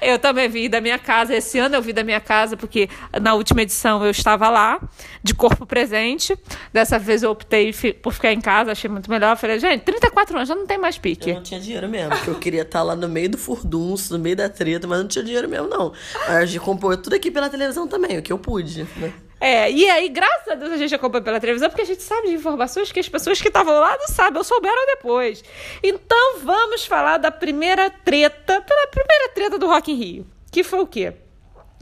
Eu também vi da minha casa, esse ano eu vi da minha casa, porque na última edição eu estava lá, de corpo presente, dessa vez eu optei por ficar em casa, achei muito melhor, eu falei, gente, trinta e quatro anos, já não tem mais pique. Eu não tinha dinheiro mesmo, porque eu queria estar lá no meio do furdunço, no meio da treta, mas não tinha dinheiro mesmo não, a gente comprou tudo aqui pela televisão também, que eu pude, né? É, e aí, graças a Deus, a gente acompanha pela televisão, porque a gente sabe de informações que as pessoas que estavam lá não sabem, ou souberam depois. Então, vamos falar da primeira treta, pela primeira treta do Rock in Rio, que foi o quê?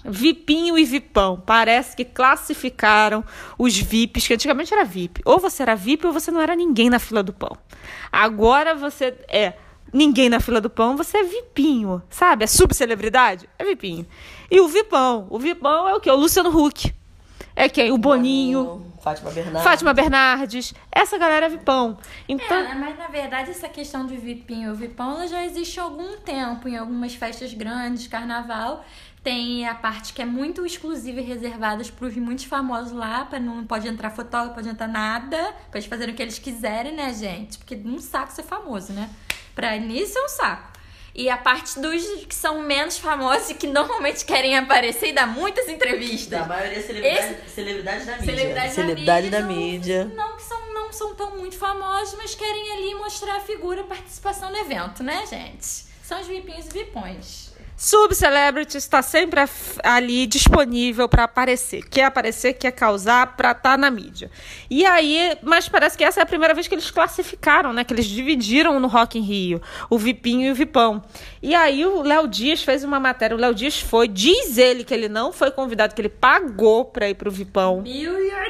Vipinho e Vipão. Parece que classificaram os V I Ps, que antigamente era V I P. Ou você era V I P ou você não era ninguém na fila do pão. Agora você é ninguém na fila do pão, você é Vipinho, sabe? É subcelebridade? É Vipinho. E o Vipão. O Vipão é o quê? O Luciano Huck. É quem? O Boninho. Boninho, Fátima Bernardes. Fátima Bernardes. Essa galera é Vipão. Então... É, mas na verdade essa questão de Vipinho e Vipão ela já existe há algum tempo, em algumas festas grandes, carnaval. Tem a parte que é muito exclusiva e reservada para os muitos famosos lá, para não pode entrar fotógrafo, pode entrar nada, pode fazer o que eles quiserem, né, gente? Porque um saco ser famoso, né? Pra início é um saco. E a parte dos que são menos famosos e que normalmente querem aparecer e dar muitas entrevistas. A maioria é celebridade, Esse... celebridade da mídia. Celebridade, celebridade da mídia. Da mídia. Não, não que são, não são tão muito famosos, mas querem ali mostrar a figura, a participação no evento, né, gente? São os vipinhos e vipões. Subcelebrity está sempre ali disponível para aparecer. Quer aparecer, quer causar, para estar na mídia. E aí, mas parece que essa é a primeira vez que eles classificaram, né? Que eles dividiram no Rock in Rio, o Vipinho e o Vipão. E aí o Léo Dias fez uma matéria. O Léo Dias foi, diz ele que ele não foi convidado, que ele pagou para ir pro Vipão.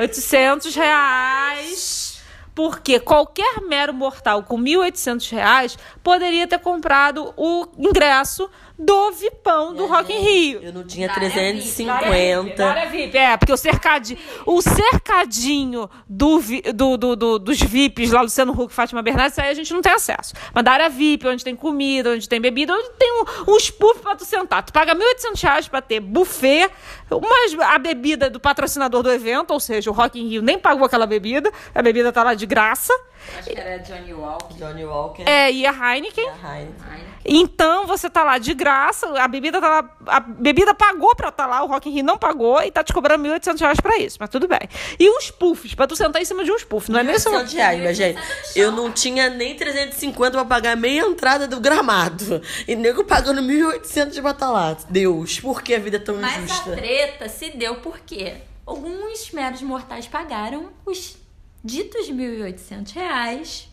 oitocentos reais. Porque qualquer mero mortal com mil e oitocentos reais poderia ter comprado o ingresso do Vipão do é, Rock in Rio. Eu não tinha trezentos e cinquenta. V I P. É, porque o cercadinho, o cercadinho do, do, do, do, dos V I Ps lá, Luciano Huck e Fátima Bernardes, isso aí a gente não tem acesso. Mas da área V I P, onde tem comida, onde tem bebida, onde tem um, uns puffs pra tu sentar. Tu paga mil e oitocentos reais pra ter buffet, uma, a bebida do patrocinador do evento, ou seja, o Rock in Rio nem pagou aquela bebida, a bebida tá lá de graça. Acho que era Johnny Walker. Johnny Walker. É, e a Heineken. E a Heineken. Então, você tá lá de graça, a bebida tá lá, a bebida pagou pra tá lá, o Rock in Rio não pagou e tá te cobrando mil e oitocentos reais pra isso, mas tudo bem. E uns puffs, pra tu sentar em cima de uns puffs, não é nem só... mil e oitocentos reais, mas gente, eu não tinha nem trezentos e cinquenta pra pagar meia entrada do gramado. E nego pagando mil e oitocentos pra tá lá. Deus, por que a vida é tão mas injusta? Mas a treta se deu por quê? Alguns meros mortais pagaram os ditos mil e oitocentos reais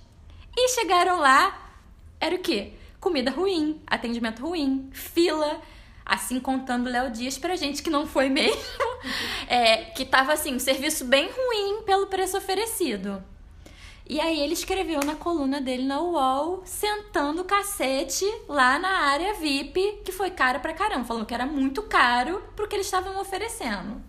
e chegaram lá, era o quê? Comida ruim, atendimento ruim, fila, assim contando o Léo Dias pra gente que não foi mesmo, é, que tava assim, um serviço bem ruim pelo preço oferecido. E aí ele escreveu na coluna dele na U O L, sentando o cacete lá na área V I P, que foi cara pra caramba, falando que era muito caro pro que eles estavam oferecendo.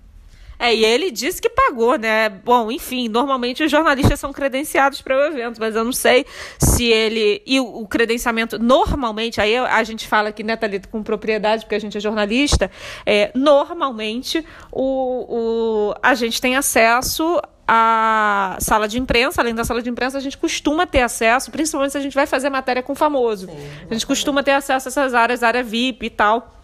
É, e ele disse que pagou, né? Bom, enfim, normalmente os jornalistas são credenciados para o evento, mas eu não sei se ele... E o credenciamento, normalmente, aí a gente fala aqui, né, Thalita, com propriedade, porque a gente é jornalista, é, normalmente o, o, a gente tem acesso... a sala de imprensa, além da sala de imprensa, a gente costuma ter acesso, principalmente se a gente vai fazer matéria com famoso. Sim, a gente costuma ter acesso a essas áreas, área V I P e tal.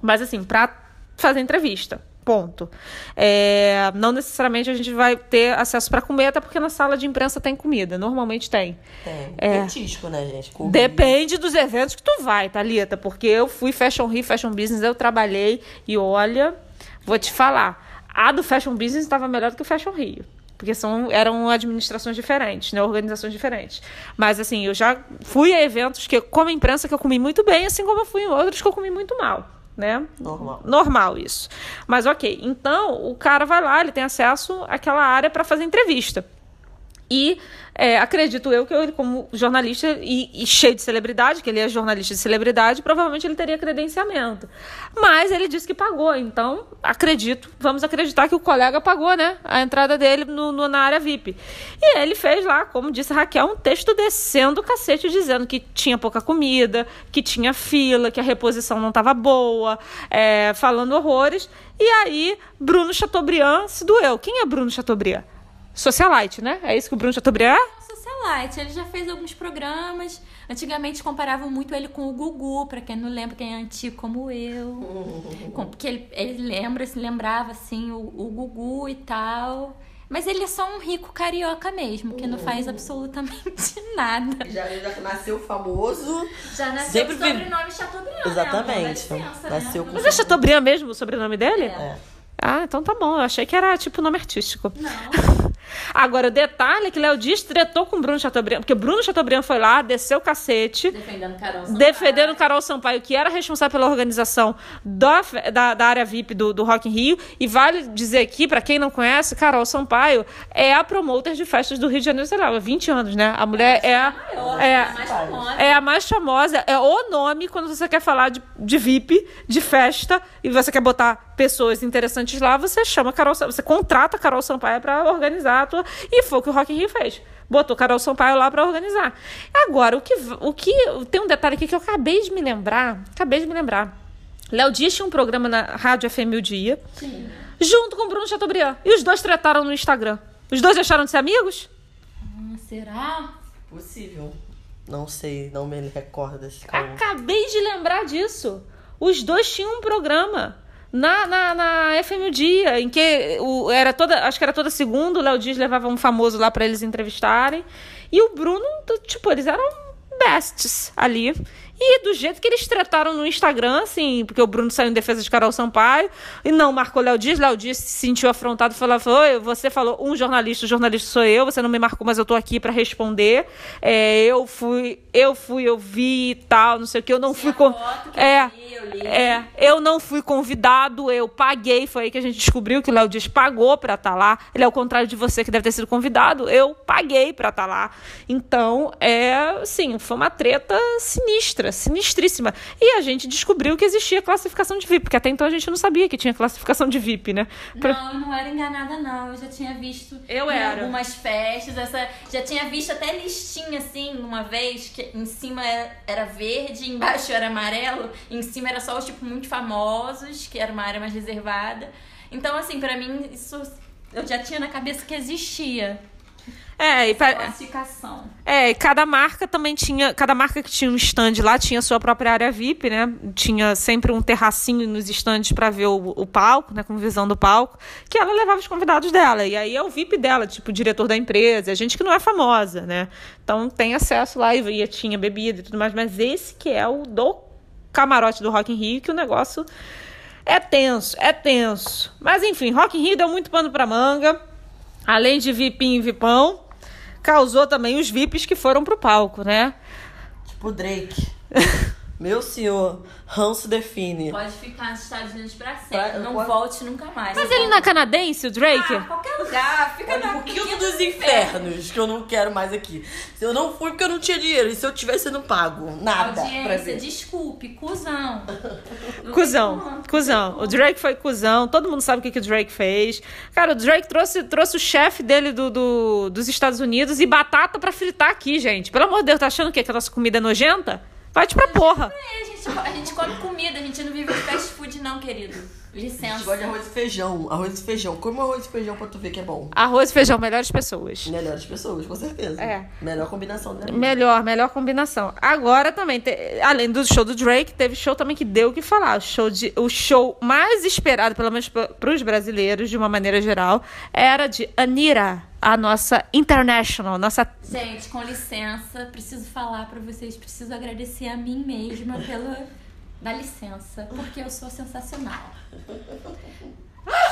Mas assim, para fazer entrevista, ponto. É, não necessariamente a gente vai ter acesso para comer, até porque na sala de imprensa tem comida, normalmente tem. Tem, é, petisco, né, gente? Comida. Depende dos eventos que tu vai, Thalita, porque eu fui Fashion Rio, Fashion Business, eu trabalhei e olha, vou te falar, a do Fashion Business estava melhor do que o Fashion Rio. Porque são, eram administrações diferentes, né? Organizações diferentes. Mas, assim, eu já fui a eventos que, como imprensa, que eu comi muito bem, assim como eu fui em outros que eu comi muito mal, né? Normal. Normal isso. Mas, ok. Então, o cara vai lá, ele tem acesso àquela área para fazer entrevista. E é, acredito eu que ele, como jornalista e, e cheio de celebridade, que ele é jornalista de celebridade, provavelmente ele teria credenciamento. Mas ele disse que pagou, então acredito, vamos acreditar que o colega pagou, né, a entrada dele no, no, na área V I P. E ele fez lá, como disse Raquel, um texto descendo o cacete, dizendo que tinha pouca comida, que tinha fila, que a reposição não estava boa, é, falando horrores. E aí Bruno Chateaubriand se doeu. Quem é Bruno Chateaubriand? Socialite, né? É isso que o Bruno Chateaubriand é? Socialite. Ele já fez alguns programas. Antigamente comparavam muito ele com o Gugu, pra quem não lembra, quem é antigo como eu. Porque ele, ele lembra, se lembrava, assim, o, o Gugu e tal. Mas ele é só um rico carioca mesmo, que não faz absolutamente nada. Já, já nasceu famoso. Já nasceu com o sobrenome vi... Chateaubriand. Exatamente. Né? Licença, nasceu, né? Com... Mas é Chateaubriand mesmo o sobrenome dele? É. é. Ah, então tá bom. Eu achei que era, tipo, nome artístico. Não. Agora, o detalhe é que Léo Dias tretou com o Bruno Chateaubriand, porque Bruno Chateaubriand foi lá, desceu o cacete, defendendo Carol Sampaio, defendendo Carol Sampaio que era responsável pela organização da, da, da área V I P do, do Rock em Rio. E vale dizer aqui, pra quem não conhece, Carol Sampaio é a promoter de festas do Rio de Janeiro, sei lá, há vinte anos, né? A mulher é, é, a, maior, é, a, mais famosa. é a mais famosa, é o nome quando você quer falar de, de V I P, de festa, e você quer botar pessoas interessantes lá, você chama Carol Sampaio, você contrata Carol Sampaio pra organizar. E foi o que o Rock in Rio fez. Botou Carol Sampaio lá para organizar. Agora, o que, o que... Tem um detalhe aqui que eu acabei de me lembrar. Acabei de me lembrar. Léo Dias tinha um programa na Rádio F M O Dia. Sim. Junto com o Bruno Chateaubriand. E os dois tretaram no Instagram. Os dois deixaram de ser amigos? Hum, será? Possível. Não sei, não me recordo desse caso. Acabei de lembrar disso. Os dois tinham um programa Na, na, na F M O Dia, em que o, era toda, acho que era toda segunda, o Léo Dias levava um famoso lá pra eles entrevistarem. E o Bruno, tipo, eles eram bestes ali. E do jeito que eles trataram no Instagram, assim, porque o Bruno saiu em defesa de Carol Sampaio, e não marcou Léo Dias, Léo Dias se sentiu afrontado, falou, oi, você falou um jornalista, o jornalista sou eu, você não me marcou, mas eu tô aqui pra responder, é, eu fui, eu fui, eu vi e tal, não sei o que, eu não fui... Con- é, eu, vi, eu, li. É, eu não fui convidado, eu paguei, foi aí que a gente descobriu que o Léo Dias pagou pra estar lá, ele é o contrário de você que deve ter sido convidado, eu paguei pra estar lá. Então, é, sim, foi uma treta sinistra, sinistríssima. E a gente descobriu que existia classificação de V I P, porque até então a gente não sabia que tinha classificação de V I P, né? Pra... Não, eu não era enganada, não. Eu já tinha visto eu em era. algumas festas. Essa... Já tinha visto até listinha, assim, uma vez, que em cima era verde, embaixo era amarelo, em cima era só os, tipo, muito famosos, que era uma área mais reservada. Então, assim, pra mim, isso eu já tinha na cabeça que existia. É, e pra... classificação. É, e cada marca também tinha, cada marca que tinha um stand lá tinha sua própria área V I P, né? Tinha sempre um terracinho nos stands para ver o, o palco, né? Com visão do palco, que ela levava os convidados dela. E aí é o V I P dela, tipo, o diretor da empresa, a gente que não é famosa, né? Então tem acesso lá e tinha bebida e tudo mais, mas esse que é o do camarote do Rock in Rio, que o negócio é tenso, é tenso. Mas enfim, Rock in Rio deu muito pano pra manga. Além de VIPinho e VIPão, causou também os VIPs que foram pro palco, né? Tipo o Drake. Meu senhor, ranço define. Pode ficar nos Estados Unidos pra sempre. Pra, não pode... volte nunca mais. Mas ele não é canadense, o Drake? Ah, qualquer lugar. Fica no um quinto dos infernos, que eu não quero mais aqui. Eu não fui porque eu não tinha dinheiro. E se eu tivesse, eu não pago nada. Audiência, desculpe, cuzão. Cuzão, cuzão. O Drake foi cuzão. Todo mundo sabe o que, que o Drake fez. Cara, o Drake trouxe, trouxe o chefe dele do, do, dos Estados Unidos e batata pra fritar aqui, gente. Pelo amor de Deus, tá achando o quê? Que a nossa comida é nojenta? Vai-te pra porra. A gente, a gente come comida, a gente não vive de fast food não, querido. Licença. A gente gosta de arroz e feijão. Arroz e feijão. Como arroz e feijão pra tu ver que é bom. Arroz e feijão, melhores pessoas. Melhores pessoas, com certeza. É. Melhor combinação, né? Melhor, melhor combinação. Agora também, te, além do show do Drake, teve show também que deu o que falar. O show, de, o show mais esperado, pelo menos pros brasileiros, de uma maneira geral, era de Anitta. A nossa international, nossa... Gente, com licença, preciso falar pra vocês, preciso agradecer a mim mesma pela... Dá licença, porque eu sou sensacional.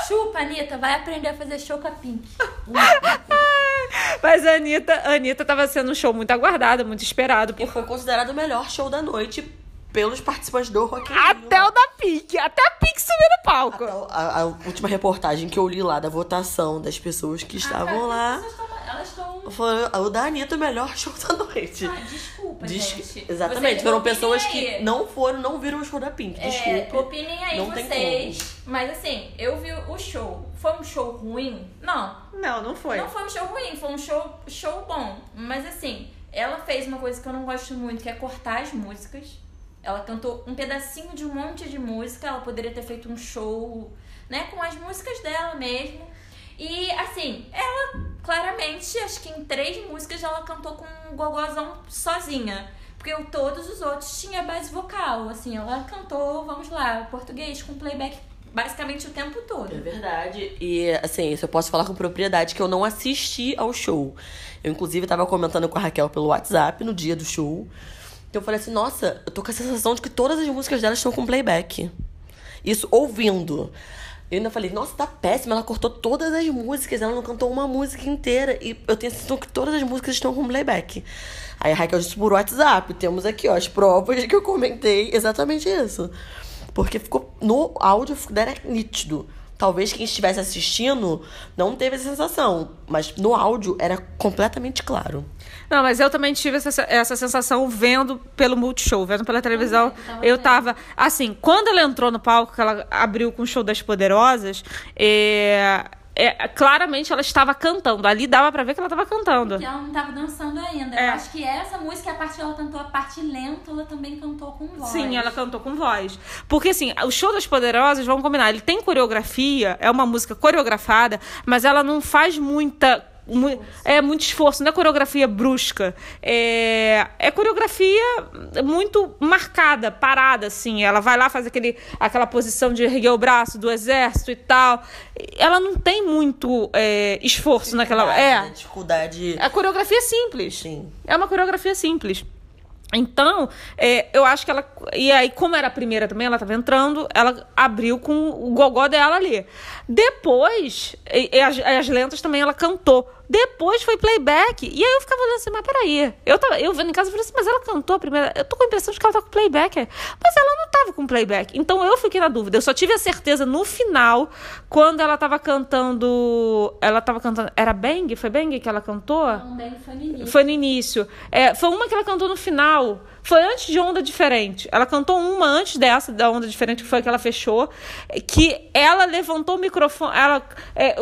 Chupa, Anitta, vai aprender a fazer show com a Pink. Mas a Anitta, a Anitta tava sendo um show muito aguardado, muito esperado. Porque... E foi considerado o melhor show da noite pelos participantes do Rock in Rio. Até o da Pink, até a Pink subiu no palco. Até a, a última reportagem que eu li lá da votação das pessoas que estavam ah, lá. Elas estão... Foi o da Anitta o melhor show da noite. Ah, desculpa, Des... gente. Exatamente, vocês foram pessoas aí. Que não foram, não viram o show da Pink, desculpa. É, opinem aí não vocês. Mas assim, eu vi o show. Foi um show ruim? Não. Não, não foi. Não foi um show ruim, foi um show, show bom. Mas assim, ela fez uma coisa que eu não gosto muito, que é cortar as músicas. Ela cantou um pedacinho de um monte de música. Ela poderia ter feito um show, né, com as músicas dela mesmo. E, assim, ela claramente, acho que em três músicas ela cantou com um gogozão sozinha. Porque todos os outros tinha base vocal, assim. Ela cantou, vamos lá, português com playback basicamente o tempo todo. É verdade. E, assim, isso eu posso falar com propriedade, que eu não assisti ao show. Eu, inclusive, tava comentando com a Raquel pelo WhatsApp no dia do show. Então eu falei assim, nossa, eu tô com a sensação de que todas as músicas delas estão com playback. Isso, ouvindo. Eu ainda falei, nossa, tá péssima, ela cortou todas as músicas, ela não cantou uma música inteira. E eu tenho a sensação que todas as músicas estão com playback. Aí a Raquel disse por WhatsApp, temos aqui, ó, as provas que eu comentei exatamente isso. Porque ficou, no áudio era nítido. Talvez quem estivesse assistindo não teve essa sensação, mas no áudio era completamente claro. Não, mas eu também tive essa, essa sensação vendo pelo Multishow, vendo pela televisão. Eu tava, assim, quando ela entrou no palco, que ela abriu com o show das Poderosas, é, é, claramente ela estava cantando. Ali dava pra ver que ela estava cantando. Porque ela não estava dançando ainda. É. Eu acho que essa música, a parte que ela cantou, a parte lenta, ela também cantou com voz. Sim, ela cantou com voz. Porque, assim, o show das Poderosas, vamos combinar, ele tem coreografia, é uma música coreografada, mas ela não faz muita... É muito esforço, não é coreografia brusca. É, é coreografia muito marcada, parada, assim. Ela vai lá, faz aquele, aquela posição de erguer o braço do exército e tal. Ela não tem muito é, esforço naquela... É, né? Dificuldade... A coreografia é simples. Sim. É uma coreografia simples. Então, é, eu acho que ela... E aí, como era a primeira também, ela estava entrando, ela abriu com o gogó dela ali. Depois, e, e as, as lentas também, ela cantou. Depois foi playback. E aí eu ficava olhando assim, mas peraí. Eu, tava, eu vendo em casa, eu falei assim, mas ela cantou a primeira... Eu tô com a impressão de que ela tá com playback. Mas ela não tava com playback. Então eu fiquei na dúvida. Eu só tive a certeza no final, quando ela tava cantando... Ela tava cantando... Era Bang? Foi Bang que ela cantou? Não, Bang foi no início. Foi no início. É, foi uma que ela cantou no final. Foi antes de Onda Diferente. Ela cantou uma antes dessa, da Onda Diferente, que foi a que ela fechou. Que ela levantou o microfone... Ela, é,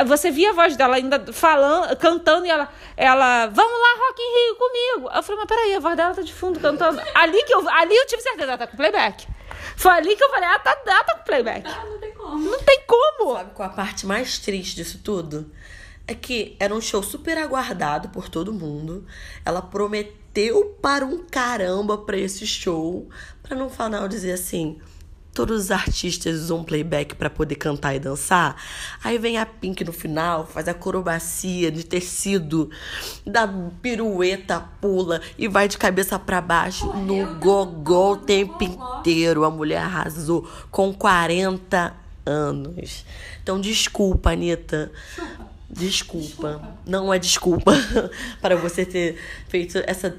é, você via a voz dela ainda falando, cantando, e ela, ela, vamos lá, Rock em Rio comigo. Eu falei, mas peraí, a voz dela tá de fundo cantando. Ali, que eu, ali eu tive certeza, ela tá com playback. Foi ali que eu falei, ela tá, ela tá com playback. Ah, não tem como. Não tem como. Sabe qual a parte mais triste disso tudo? É que era um show super aguardado por todo mundo. Ela prometeu para um caramba pra esse show, pra no final dizer assim... Todos os artistas usam playback pra poder cantar e dançar. Aí vem a Pink no final, faz a acrobacia de tecido, dá pirueta, pula e vai de cabeça pra baixo. Porra, no gogó o tempo gogó. inteiro. A mulher arrasou com quarenta anos. Então, desculpa, Anitta. Desculpa. Desculpa. Não é desculpa para você ter feito essa...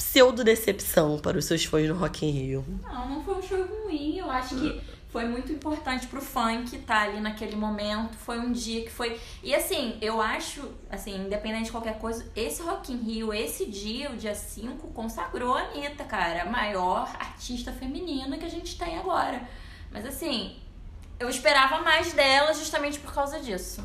pseudo-decepção para os seus fãs no Rock em Rio? Não, não foi um show ruim. Eu acho que foi muito importante pro funk estar ali naquele momento. Foi um dia que foi... E assim, eu acho, assim, independente de qualquer coisa, esse Rock in Rio, esse dia, o dia cinco, consagrou a Anitta, cara. A maior artista feminina que a gente tem agora. Mas assim, eu esperava mais dela justamente por causa disso.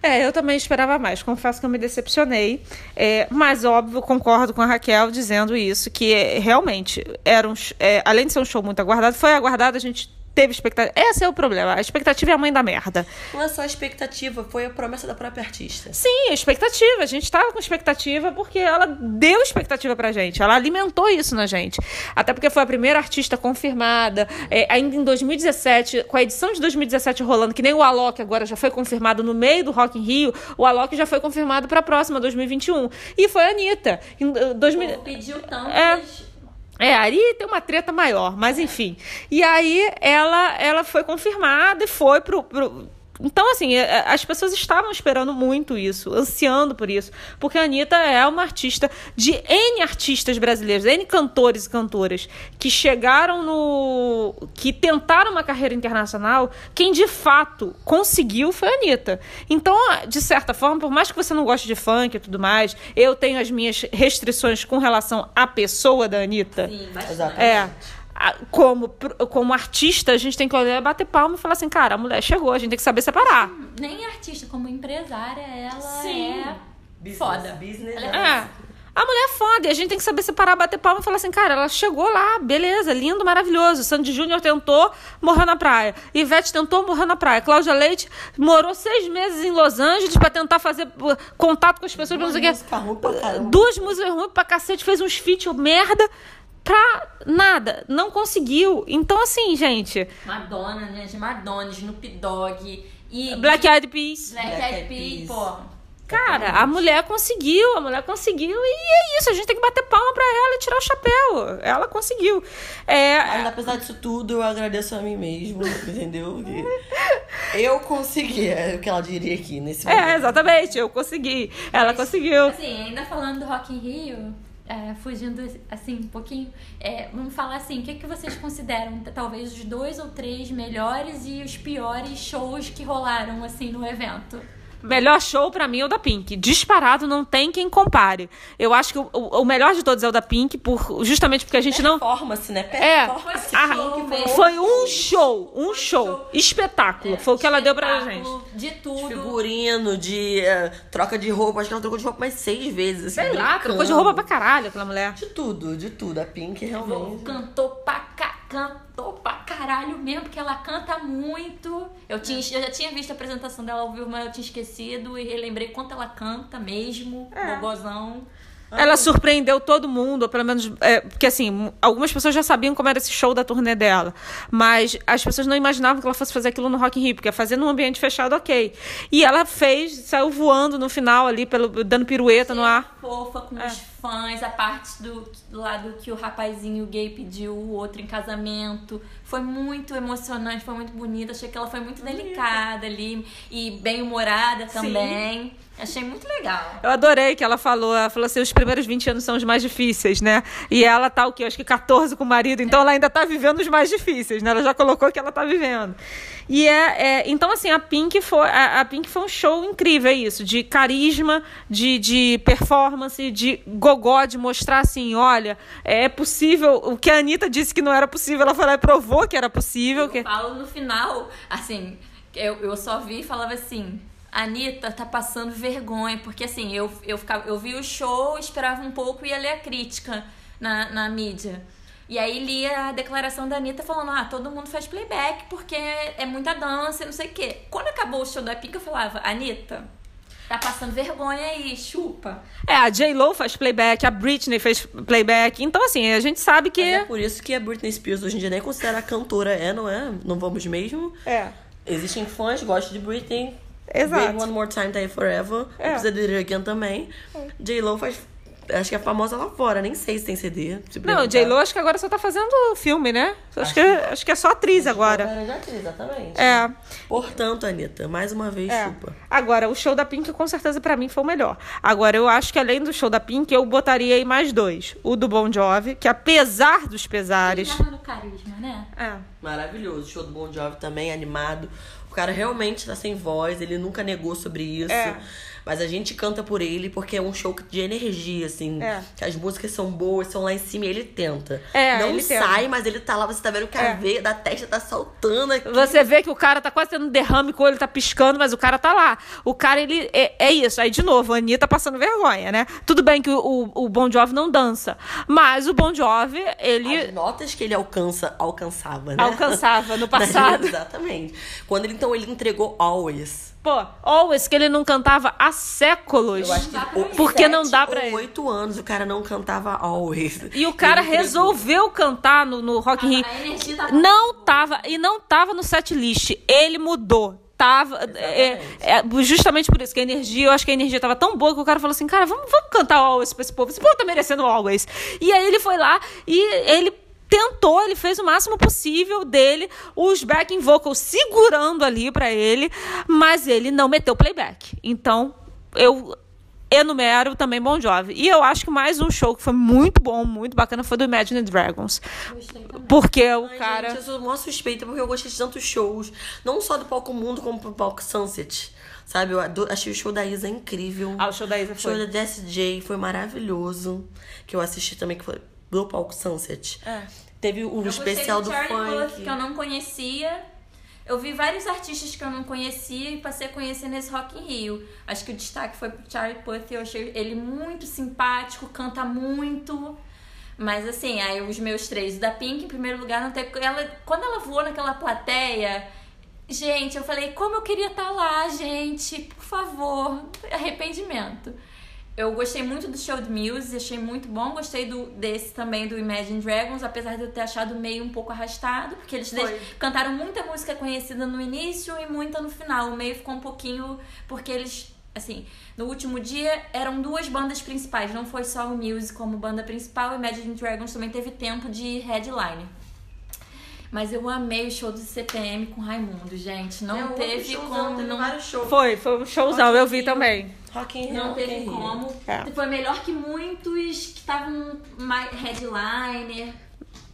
É, eu também esperava mais. Confesso que eu me decepcionei. É, mas, óbvio, concordo com a Raquel dizendo isso, que é, realmente, era um, é, além de ser um show muito aguardado, foi aguardado, a gente teve expectativa. Esse é o problema. A expectativa é a mãe da merda. Não é só a expectativa, foi a promessa da própria artista. Sim, a expectativa. A gente tava com expectativa porque ela deu expectativa pra gente. Ela alimentou isso na gente. Até porque foi a primeira artista confirmada. É, ainda em dois mil e dezessete, com a edição de dois mil e dezessete rolando, que nem o Alok agora já foi confirmado no meio do Rock in Rio, o Alok já foi confirmado pra próxima, dois mil e vinte e um. E foi a Anitta. Em, uh, dois mil... Pediu tanto. É... É, aí tem uma treta maior, mas enfim. E aí ela, ela foi confirmada e foi pro... pro... Então, assim, as pessoas estavam esperando muito isso, ansiando por isso, porque a Anitta é uma artista de N artistas brasileiros, N cantores e cantoras, que chegaram no... que tentaram uma carreira internacional, quem de fato conseguiu foi a Anitta. Então, de certa forma, por mais que você não goste de funk e tudo mais, eu tenho as minhas restrições com relação à pessoa da Anitta. Sim, exatamente. É. Como, como artista, a gente tem que olhar, bater palma e falar assim, cara, a mulher chegou, a gente tem que saber separar. Nem artista, como empresária, ela Sim. é business, foda. Business ela é. É. A mulher é foda, e a gente tem que saber separar, bater palma e falar assim, cara, ela chegou lá, beleza, lindo, maravilhoso. Sandy Júnior tentou, morreu na praia. Ivete tentou, morreu na praia. Cláudia Leite morou seis meses em Los Angeles pra tentar fazer contato com as pessoas. Duas músicas ruins pra caramba. Duas músicas ruins pra cacete, fez uns feat, merda. Pra nada, não conseguiu. Então, assim, gente... Madonna, gente, Madonna, Snoop Dogg... E... Black Eyed Peas. Black, Black Eyed Peas, pô. Cara, a mulher conseguiu, a mulher conseguiu. E é isso, a gente tem que bater palma pra ela e tirar o chapéu. Ela conseguiu. É... Mas, apesar disso tudo, eu agradeço a mim mesmo, entendeu? Eu consegui, é o que ela diria aqui nesse momento. É, exatamente, eu consegui. Mas, ela conseguiu. Assim, ainda falando do Rock in Rio... É, fugindo assim um pouquinho, é, vamos falar assim, o que, que vocês consideram talvez os dois ou três melhores e os piores shows que rolaram assim no evento? Melhor show pra mim é o da Pink, disparado, não tem quem compare. Eu acho que o, o, o melhor de todos é o da Pink, por, justamente porque a gente não... Performance, né? Performance. É, a, Pink foi um show, um show, show. espetáculo, é, foi o que ela deu pra gente. De tudo. De figurino, de uh, troca de roupa, acho que ela trocou de roupa mais seis vezes. Sei assim, lá, trocou de roupa pra caralho aquela mulher. De tudo, de tudo, a Pink realmente... Cantou pra caralho. Cantou pra caralho mesmo, porque ela canta muito. Eu, tinha, eu já tinha visto a apresentação dela ao vivo, mas eu tinha esquecido. E relembrei quanto ela canta mesmo, é. Gogozão. Ela surpreendeu todo mundo, ou pelo menos... É, porque, assim, algumas pessoas já sabiam como era esse show da turnê dela. Mas as pessoas não imaginavam que ela fosse fazer aquilo no Rock in Rio, porque fazer num ambiente fechado, ok. E ela fez, saiu voando no final ali, pelo, dando pirueta no ar. Fofa, com é. os fãs, a parte do, do lado que o rapazinho gay pediu o outro em casamento. Foi muito emocionante, foi muito bonita. Achei que ela foi muito delicada ali e bem-humorada também. Sim. Achei muito legal. Eu adorei que ela falou. Ela falou assim, os primeiros vinte anos são os mais difíceis, né? E ela tá o quê? Acho que quatorze com o marido. Então, é. ela ainda tá vivendo os mais difíceis, né? Ela já colocou que ela tá vivendo. E é... é então, assim, a Pink foi... A, a Pink foi um show incrível, é isso. De carisma, de, de performance, de gogó, de mostrar assim, olha, é possível... O que a Anitta disse que não era possível, ela falou, ela provou que era possível. Eu que... falo no final, assim... Eu, eu só vi e falava assim... A Anitta tá passando vergonha, porque assim, eu, eu, ficava, eu vi o show, esperava um pouco e ia ler a crítica na, na mídia. E aí li a declaração da Anitta falando, ah, todo mundo faz playback porque é muita dança e não sei o quê. Quando acabou o show da Pink, eu falava, Anitta, tá passando vergonha aí, chupa. É, a J-Lo faz playback, a Britney fez playback, então assim, a gente sabe que... É por isso que a Britney Spears hoje em dia nem considera cantora, é, não é? Não vamos mesmo? É. Existem fãs, gostam de Britney... Exato. Baby One More Time, tá aí Forever. É. Precisa de Again também. É. J-Lo faz Acho que é famosa lá fora, nem sei se tem C D. Se não, J-Lo acho que agora só tá fazendo filme, né? Acho, acho, que, que, acho que é só atriz agora. É atriz, exatamente. É. Portanto, Anitta, mais uma vez, é. chupa. Agora, o show da Pink, com certeza, pra mim foi o melhor. Agora, eu acho que além do show da Pink, eu botaria aí mais dois. O do Bon Jovi, que apesar dos pesares... Ele tava no carisma, né? É. Maravilhoso. O show do Bon Jovi também, animado. O cara realmente tá sem voz, ele nunca negou sobre isso. É. Mas a gente canta por ele porque é um show de energia, assim. É. Que as músicas são boas, são lá em cima e ele tenta. É, não ele sai, tenta. Mas ele tá lá, você tá vendo que a veia da testa tá saltando aqui. Você vê que o cara tá quase tendo um derrame, com o olho tá piscando, mas o cara tá lá. O cara, ele... É, é isso. Aí, de novo, a Anitta passando vergonha, né? Tudo bem que o, o Bon Jovi não dança, mas o Bon Jovi, ele... As notas que ele alcança, alcançava, né? Alcançava no passado. Exatamente. Quando ele, então, ele entregou Always. Pô, Always, que ele não cantava há séculos. Eu acho que o, porque não dá pra ele. oito anos o cara não cantava Always. E o cara ele resolveu entregou. cantar no, no Rock in Rio. Tava não tava, e não tava no setlist. Ele mudou. Tava, é, é, justamente por isso, que a energia, eu acho que a energia tava tão boa que o cara falou assim, cara, vamos, vamos cantar Always pra esse povo. Esse povo tá merecendo Always. E aí ele foi lá e ele... tentou, ele fez o máximo possível dele, os backing vocals segurando ali pra ele, mas ele não meteu playback. Então, eu enumero também Bon Jovi. E eu acho que mais um show que foi muito bom, muito bacana, foi do Imagine Dragons. Gostei também. Porque o Ai, cara... Gente, eu sou uma suspeita, porque eu gostei de tantos shows, não só do Palco Mundo, como do Palco Sunset. Sabe, eu adoro, achei o show da Isa incrível. Ah, o show da Isa foi... O show da D S J foi maravilhoso, que eu assisti também, que foi... do Palco Sunset. É. Teve um eu especial do, do funk. Que eu não conhecia. Eu vi vários artistas que eu não conhecia e passei a conhecer nesse Rock in Rio. Acho que o destaque foi pro Charlie Puth. Eu achei ele muito simpático, canta muito. Mas assim, aí os meus três. O da Pink, em primeiro lugar, não tem... ela, quando ela voou naquela plateia... Gente, eu falei, como eu queria estar lá, gente. Por favor. Arrependimento. Eu gostei muito do show do Muse, achei muito bom. Gostei do, desse também, do Imagine Dragons, apesar de eu ter achado meio um pouco arrastado, porque eles deixam, cantaram muita música conhecida no início e muita no final. O meio ficou um pouquinho... Porque eles, assim, no último dia eram duas bandas principais, não foi só o Muse como banda principal. O Imagine Dragons também teve tempo de headline. Mas eu amei o show do C P M com o Raimundo, gente. Não eu teve como... Teve não... vários shows. Foi, foi um showzão, eu vi também. Rock in Rio. Não teve como. É. Foi melhor que muitos que estavam mais headliner.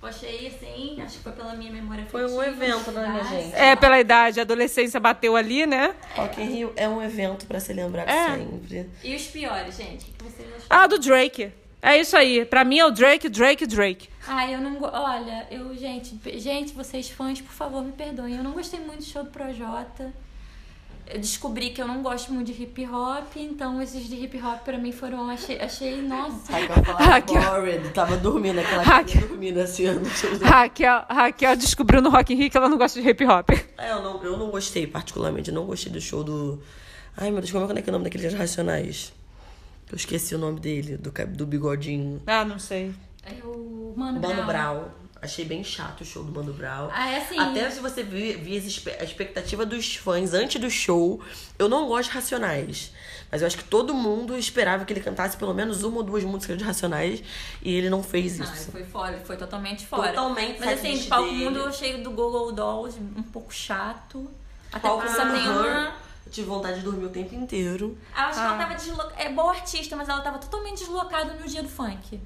Eu achei assim, acho que foi pela minha memória. Foi um evento, né, gente? É, pela idade, a adolescência bateu ali, né? Rock in Rio é um evento pra se lembrar é. sempre. E os piores, gente? O que vocês acharam? Ah, do Drake. É isso aí. Pra mim é o Drake, Drake, Drake. Ah, eu não... Olha, eu... Gente, gente, vocês fãs, por favor, me perdoem. Eu não gostei muito do show do Projota. Eu descobri que eu não gosto muito de hip hop, então esses de hip hop pra mim foram... Achei, achei nossa... Raquel falava Raquel... boring, tava dormindo, aquela Raquel... que dormindo assim. Eu não Raquel, Raquel descobriu no Rock in Rio que ela não gosta de hip hop. É, eu não, eu não gostei particularmente, eu não gostei do show do... Ai, meu Deus, como é que é o nome daqueles Racionais? Eu esqueci o nome dele, do, do bigodinho. Ah, não sei. É o Mano, Mano Brown. Brown. Achei bem chato o show do Mano Brown. Ah, é assim. Até se você vir a expectativa dos fãs antes do show, eu não gosto de Racionais. Mas eu acho que todo mundo esperava que ele cantasse pelo menos uma ou duas músicas de Racionais e ele não fez isso. Ah, foi fora, foi totalmente fora. Totalmente. Mas assim, de Palco Mundo eu achei do Gogol Dolls um pouco chato. Até por essa nenhuma... Tive vontade de dormir o tempo inteiro. Ah, acho ah. que ela tava deslocada. É boa artista, mas ela tava totalmente deslocada no dia do funk.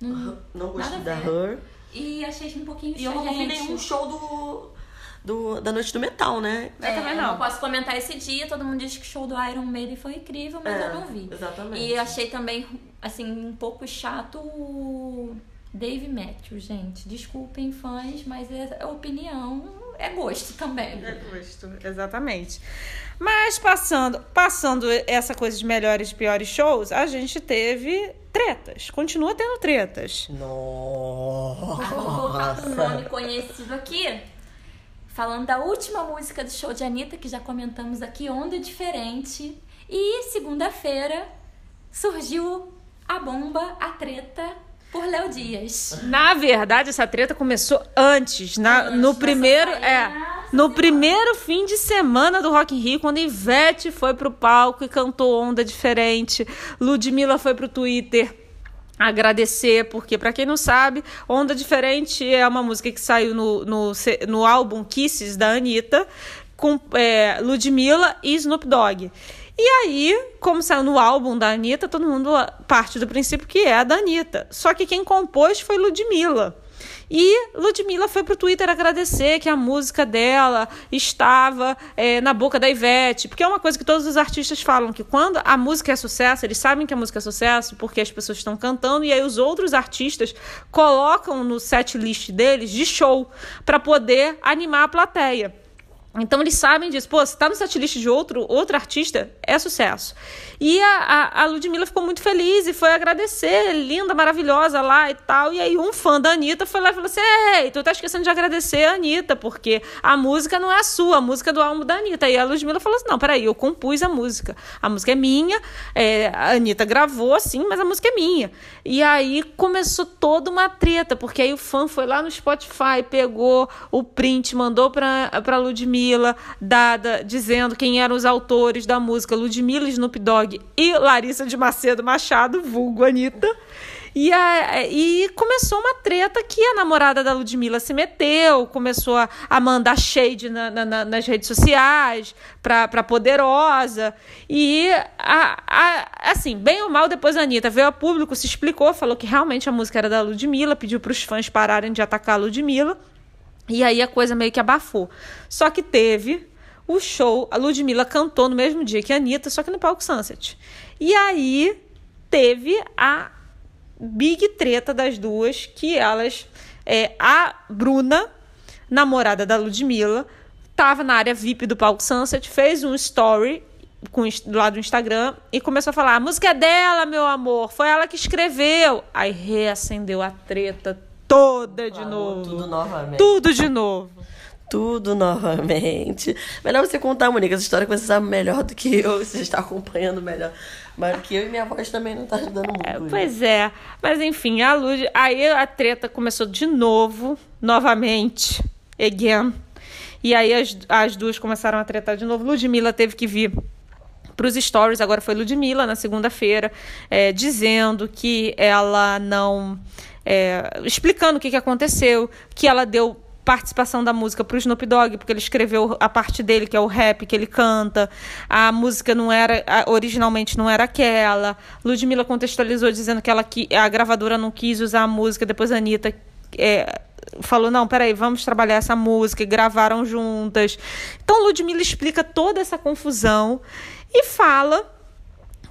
Hum, não gostei da Her. E achei um pouquinho chato. E eu não vi nenhum show do, do, da Noite do Metal, né? É, eu também não. Eu não posso comentar esse dia. Todo mundo diz que o show do Iron Maiden foi incrível, mas é, eu não vi. Exatamente. E achei também, assim, um pouco chato o Dave Matthews, gente. Desculpem, fãs, mas é opinião. É gosto também. É gosto, exatamente. Mas passando, passando essa coisa de melhores e piores shows, a gente teve tretas. Continua tendo tretas. Nossa. Ah, vou colocar um nome conhecido aqui. Falando da última música do show de Anitta, que já comentamos aqui, Onda Diferente. E segunda-feira surgiu a bomba, a treta... por Léo Dias. Na verdade, essa treta começou antes, na, antes no primeiro, é, no primeiro fim de semana do Rock in Rio, quando Ivete foi pro palco e cantou Onda Diferente, Ludmilla foi pro Twitter agradecer, porque para quem não sabe, Onda Diferente é uma música que saiu no, no, no álbum Kisses da Anitta com é, Ludmilla e Snoop Dogg. E aí, como saiu no álbum da Anitta, todo mundo parte do princípio que é a da Anitta. Só que quem compôs foi Ludmilla. E Ludmilla foi pro Twitter agradecer que a música dela estava é, na boca da Ivete, porque é uma coisa que todos os artistas falam, que quando a música é sucesso, eles sabem que a música é sucesso porque as pessoas estão cantando, e aí os outros artistas colocam no set list deles de show para poder animar a plateia. Então eles sabem disso. Pô, se tá no setlist de outro, outro artista, é sucesso. E a, a, a Ludmilla ficou muito feliz e foi agradecer, linda, maravilhosa lá e tal. E aí um fã da Anitta foi lá e falou assim, ei, tu tá esquecendo de agradecer a Anitta, porque a música não é a sua, a música é do álbum da Anitta. E a Ludmilla falou assim, não, peraí, eu compus a música. A música é minha, é, a Anitta gravou assim, mas a música é minha. E aí começou toda uma treta, porque aí o fã foi lá no Spotify, pegou o print, mandou pra, pra Ludmilla, Dada, dizendo quem eram os autores da música, Ludmilla, Snoop Dogg e Larissa de Macedo Machado, vulgo Anitta. E, a, e começou uma treta que a namorada da Ludmilla se meteu, começou a, a mandar shade na, na, na, nas redes sociais pra, pra poderosa. E, a, a, assim, bem ou mal, depois a Anitta veio a público, se explicou, falou que realmente a música era da Ludmilla, pediu pros fãs pararem de atacar a Ludmilla. E aí a coisa meio que abafou. Só que teve o show, a Ludmilla cantou no mesmo dia que a Anitta, só que no palco Sunset. E aí teve a big treta das duas, que elas, é, a Bruna, namorada da Ludmilla, estava na área V I P do palco Sunset, fez um story com, lá do Instagram e começou a falar, a música é dela, meu amor, foi ela que escreveu. Aí reacendeu a treta toda de ah, novo. Tudo novamente. Tudo de novo. Tudo novamente. Melhor você contar, Monique, essa história que você sabe melhor do que eu, você está acompanhando melhor. Mas que eu e minha voz também não está ajudando muito. É, pois é. Mas enfim, a Lud... aí a treta começou de novo, novamente, again. E aí as, as duas começaram a tretar de novo. Ludmilla teve que vir para os stories, agora foi Ludmilla, na segunda-feira, é, dizendo que ela não... É, explicando o que, que aconteceu, que ela deu participação da música para o Snoop Dogg, porque ele escreveu a parte dele, que é o rap que ele canta, a música não era, originalmente não era aquela. Ludmilla contextualizou dizendo que ela, a gravadora não quis usar a música, depois a Anitta é, falou, não, peraí, vamos trabalhar essa música, e gravaram juntas. Então Ludmilla explica toda essa confusão e fala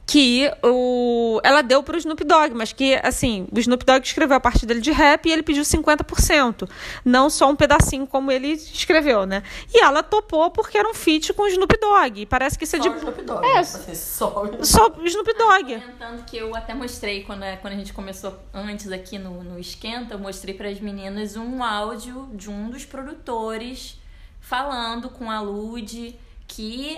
que o... ela deu para o Snoop Dogg, mas que, assim, o Snoop Dogg escreveu a parte dele de rap e ele pediu cinquenta por cento, não só um pedacinho como ele escreveu, né? E ela topou porque era um feat com o Snoop Dogg, parece que isso é de... Só o Snoop Dogg. É, só o só Snoop Dogg. Comentando que eu até mostrei, quando a, quando a gente começou antes aqui no, no Esquenta, eu mostrei para as meninas um áudio de um dos produtores falando com a Lud que...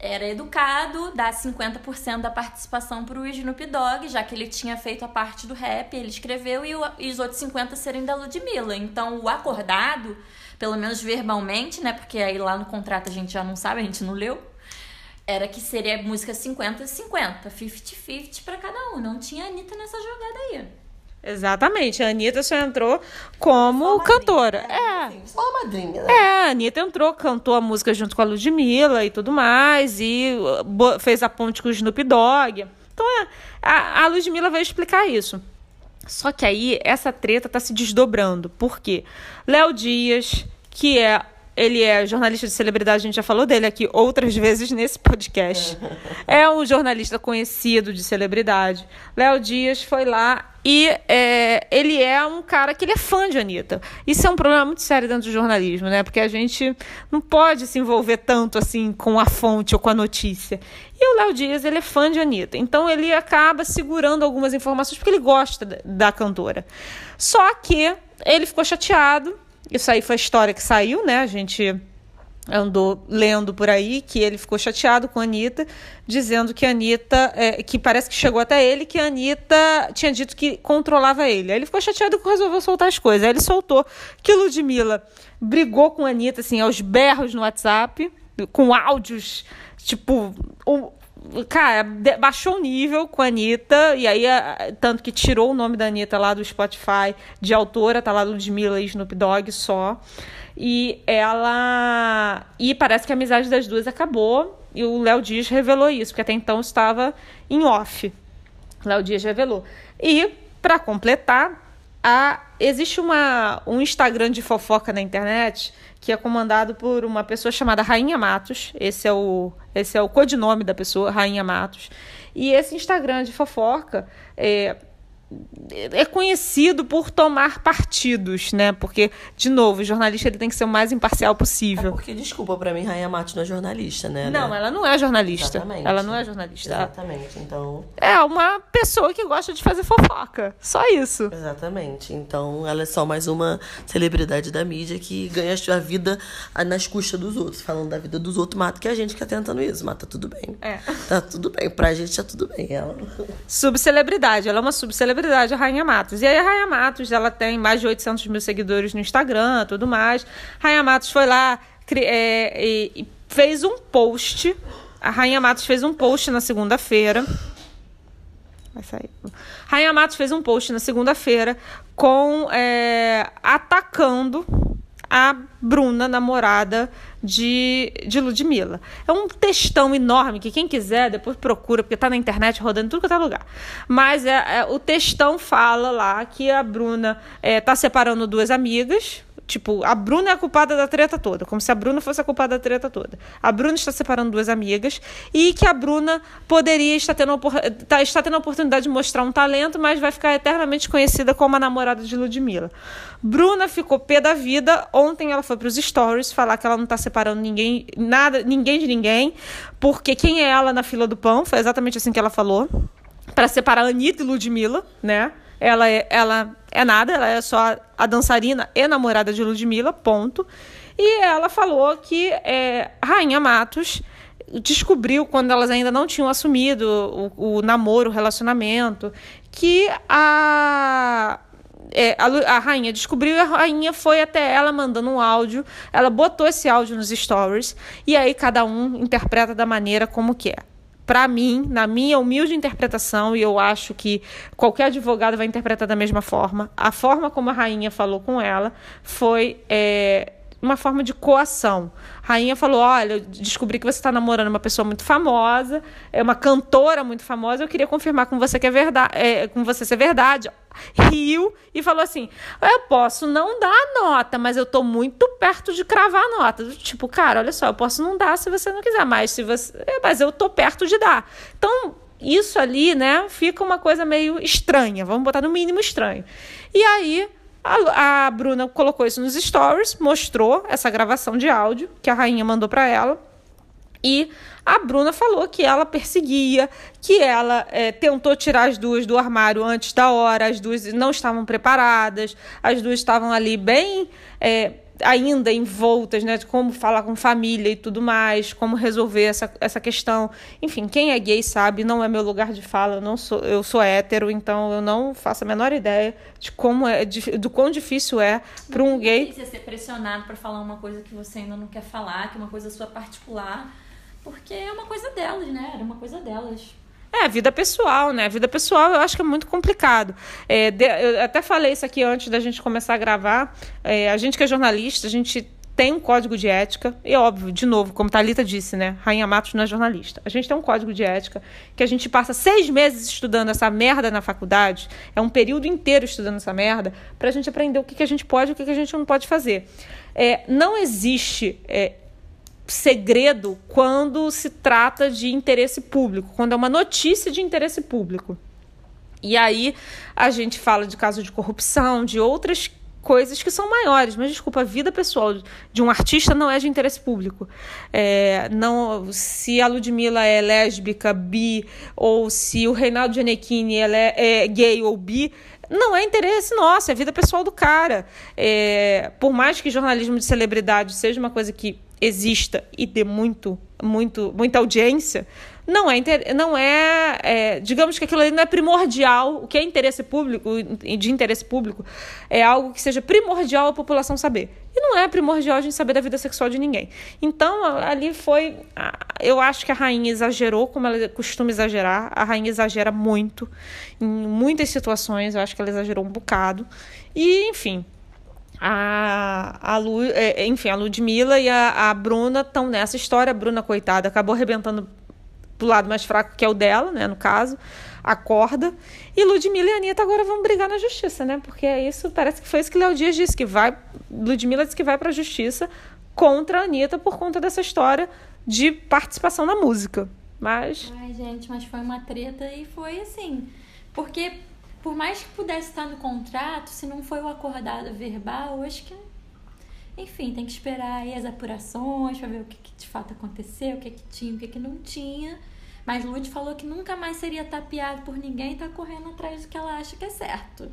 era educado dar cinquenta por cento da participação pro Snoop Dogg, já que ele tinha feito a parte do rap, ele escreveu, e, o, e os outros cinquenta por cento serem da Ludmilla. Então, o acordado, pelo menos verbalmente, né, porque aí lá no contrato a gente já não sabe, a gente não leu, era que seria música cinquenta cinquenta, cinquenta cinquenta para cada um. Não tinha Anitta nessa jogada aí. Exatamente, a Anitta só entrou como cantora. É, só a madrinha, né? É, a Anitta entrou, cantou a música junto com a Ludmilla e tudo mais, e fez a ponte com o Snoop Dogg. Então a, a Ludmilla veio explicar isso. Só que aí essa treta tá se desdobrando. Por quê? Léo Dias, que é... ele é jornalista de celebridade, a gente já falou dele aqui outras vezes nesse podcast. É um jornalista conhecido de celebridade. Léo Dias foi lá e é, ele é um cara que ele é fã de Anitta. Isso é um problema muito sério dentro do jornalismo, né? Porque a gente não pode se envolver tanto assim com a fonte ou com a notícia. E o Léo Dias, ele é fã de Anitta. Então ele acaba segurando algumas informações porque ele gosta da, da cantora. Só que ele ficou chateado. Isso aí foi a história que saiu, né? A gente andou lendo por aí que ele ficou chateado com a Anitta, dizendo que a Anitta, é, que parece que chegou até ele, que a Anitta tinha dito que controlava ele. Aí ele ficou chateado e resolveu soltar as coisas. Aí ele soltou que Ludmilla brigou com a Anitta, assim, aos berros no WhatsApp, com áudios, tipo... Um, cara, baixou o nível com a Anitta, e aí, tanto que tirou o nome da Anitta lá do Spotify, de autora, tá lá Ludmilla e Snoop Dogg só, e ela... E parece que a amizade das duas acabou, e o Léo Dias revelou isso, porque até então estava em off. Léo Dias revelou. E, pra completar, a... existe uma, um Instagram de fofoca na internet... que é comandado por uma pessoa chamada Rainha Matos, esse é o, esse é o codinome da pessoa, Rainha Matos, e esse Instagram de fofoca é, é conhecido por tomar partidos, né, porque, de novo, o jornalista ele tem que ser o mais imparcial possível. É porque, desculpa, pra mim, Rainha Matos não é jornalista, né? Não, ela não é jornalista. Exatamente. Ela não é jornalista. Exatamente, então... É uma pessoa que gosta de fazer fofoca, só isso. Exatamente, então ela é só mais uma celebridade da mídia que ganha a vida nas custas dos outros, falando da vida dos outros, mata que a gente que tá tentando isso, mas tá tudo bem. É. Tá tudo bem, pra gente tá tudo bem. Ela... Subcelebridade, ela é uma subcelebridade. A Rainha Matos. E aí a Rainha Matos, ela tem mais de oitocentos mil seguidores no Instagram, tudo mais. Rainha Matos foi lá cri- é, e, e fez um post. A Rainha Matos fez um post na segunda-feira. Vai sair. Rainha Matos fez um post na segunda-feira com é, atacando a Bruna, namorada de, de Ludmilla. É um textão enorme, que quem quiser depois procura, porque tá na internet rodando tudo que tá lugar. Mas é, é, o textão fala lá que a Bruna é, tá separando duas amigas. Tipo, a Bruna é a culpada da treta toda, como se a Bruna fosse a culpada da treta toda. A Bruna está separando duas amigas e que a Bruna poderia estar tendo, opor... está tendo a oportunidade de mostrar um talento, mas vai ficar eternamente conhecida como a namorada de Ludmilla. Bruna ficou pé da vida. Ontem ela foi para os stories falar que ela não está separando ninguém, nada, ninguém de ninguém, porque quem é ela na fila do pão? Foi exatamente assim que ela falou. Para separar Anitta e Ludmilla, né? Ela é, ela é nada, ela é só a dançarina e namorada de Ludmilla, ponto. E ela falou que é, Rainha Matos descobriu, quando elas ainda não tinham assumido o, o namoro, o relacionamento, que a... É, a, a Rainha descobriu e a Rainha foi até ela mandando um áudio. Ela botou esse áudio nos stories e aí cada um interpreta da maneira como quer. Pra mim, na minha humilde interpretação, e eu acho que qualquer advogado vai interpretar da mesma forma, a forma como a Rainha falou com ela foi é, uma forma de coação. A Rainha falou, olha, eu descobri que você está namorando uma pessoa muito famosa, é uma cantora muito famosa, eu queria confirmar com você que é verdade, é, com você se é verdade. Riu e falou assim, eu posso não dar a nota, mas eu tô muito perto de cravar a nota. Tipo, cara, olha só, eu posso não dar se você não quiser, mas, se você... mas eu tô perto de dar. Então, isso ali, né, fica uma coisa meio estranha, vamos botar no mínimo estranho. E aí, a, a Bruna colocou isso nos stories, mostrou essa gravação de áudio que a Rainha mandou pra ela, e a Bruna falou que ela perseguia, que ela é, tentou tirar as duas do armário antes da hora, as duas não estavam preparadas, as duas estavam ali bem é, ainda envoltas, né, de como falar com família e tudo mais, como resolver essa, essa questão. Enfim, quem é gay sabe, não é meu lugar de fala, eu, não sou, eu sou hétero, então eu não faço a menor ideia de como é, de, do quão difícil é para um gay... Você ser pressionado para falar uma coisa que você ainda não quer falar, que é uma coisa sua particular... Porque é uma coisa delas, né? Era uma coisa delas. É, vida pessoal, né? Vida pessoal eu acho que é muito complicado. É, de, eu até falei isso aqui antes da gente começar a gravar. É, a gente que é jornalista, a gente tem um código de ética. E óbvio, de novo, como Thalita disse, né? Rainha Matos não é jornalista. A gente tem um código de ética que a gente passa seis meses estudando essa merda na faculdade. É um período inteiro estudando essa merda pra gente aprender o que, que a gente pode e o que, que a gente não pode fazer. É, não existe... É, segredo quando se trata de interesse público, quando é uma notícia de interesse público. E aí a gente fala de casos de corrupção, de outras coisas que são maiores, mas desculpa, a vida pessoal de um artista não é de interesse público. É, não, se a Ludmilla é lésbica, bi, ou se o Reinaldo Gianecchini ela é, é gay ou bi, não é interesse nosso, é vida pessoal do cara. É, por mais que jornalismo de celebridade seja uma coisa que exista e dê muito, muito, muita audiência, não é, inter... não é, é... Digamos que aquilo ali não é primordial. O que é interesse público, de interesse público, é algo que seja primordial a população saber. E não é primordial a gente saber da vida sexual de ninguém. Então, ali foi... Eu acho que a rainha exagerou, como ela costuma exagerar. A rainha exagera muito, em muitas situações. Eu acho que ela exagerou um bocado. E, enfim... A, a, Lu, enfim, a Ludmilla e a, a Bruna estão nessa história. A Bruna, coitada, acabou arrebentando pro lado mais fraco, que é o dela, né? No caso, a corda. E Ludmilla e a Anitta agora vão brigar na justiça, né? Porque isso, parece que foi isso que Léo Dias disse, que vai. Ludmilla disse que vai pra justiça contra a Anitta por conta dessa história de participação na música. Mas. Ai, gente, mas foi uma treta e foi assim. Porque. Por mais que pudesse estar no contrato, se não foi o acordado verbal, acho que... Enfim, tem que esperar aí as apurações para ver o que, que de fato aconteceu, o que, que tinha, o que, que não tinha. Mas Lud falou que nunca mais seria tapeado por ninguém e tá correndo atrás do que ela acha que é certo.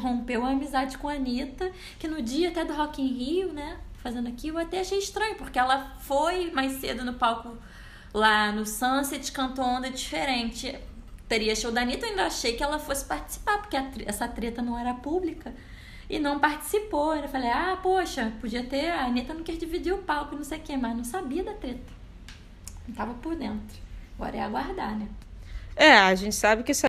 Rompeu a amizade com a Anitta, que no dia até do Rock em Rio, né, fazendo aqui, eu até achei estranho, porque ela foi mais cedo no palco lá no Sunset, cantou Onda Diferente... Teria show da Anitta, eu ainda achei que ela fosse participar, porque a, essa treta não era pública e não participou. Eu falei, ah, poxa, podia ter, a Anitta não quer dividir o palco, não sei o quê, mas não sabia da treta. Não tava por dentro. Agora é aguardar, né? É, a gente sabe que isso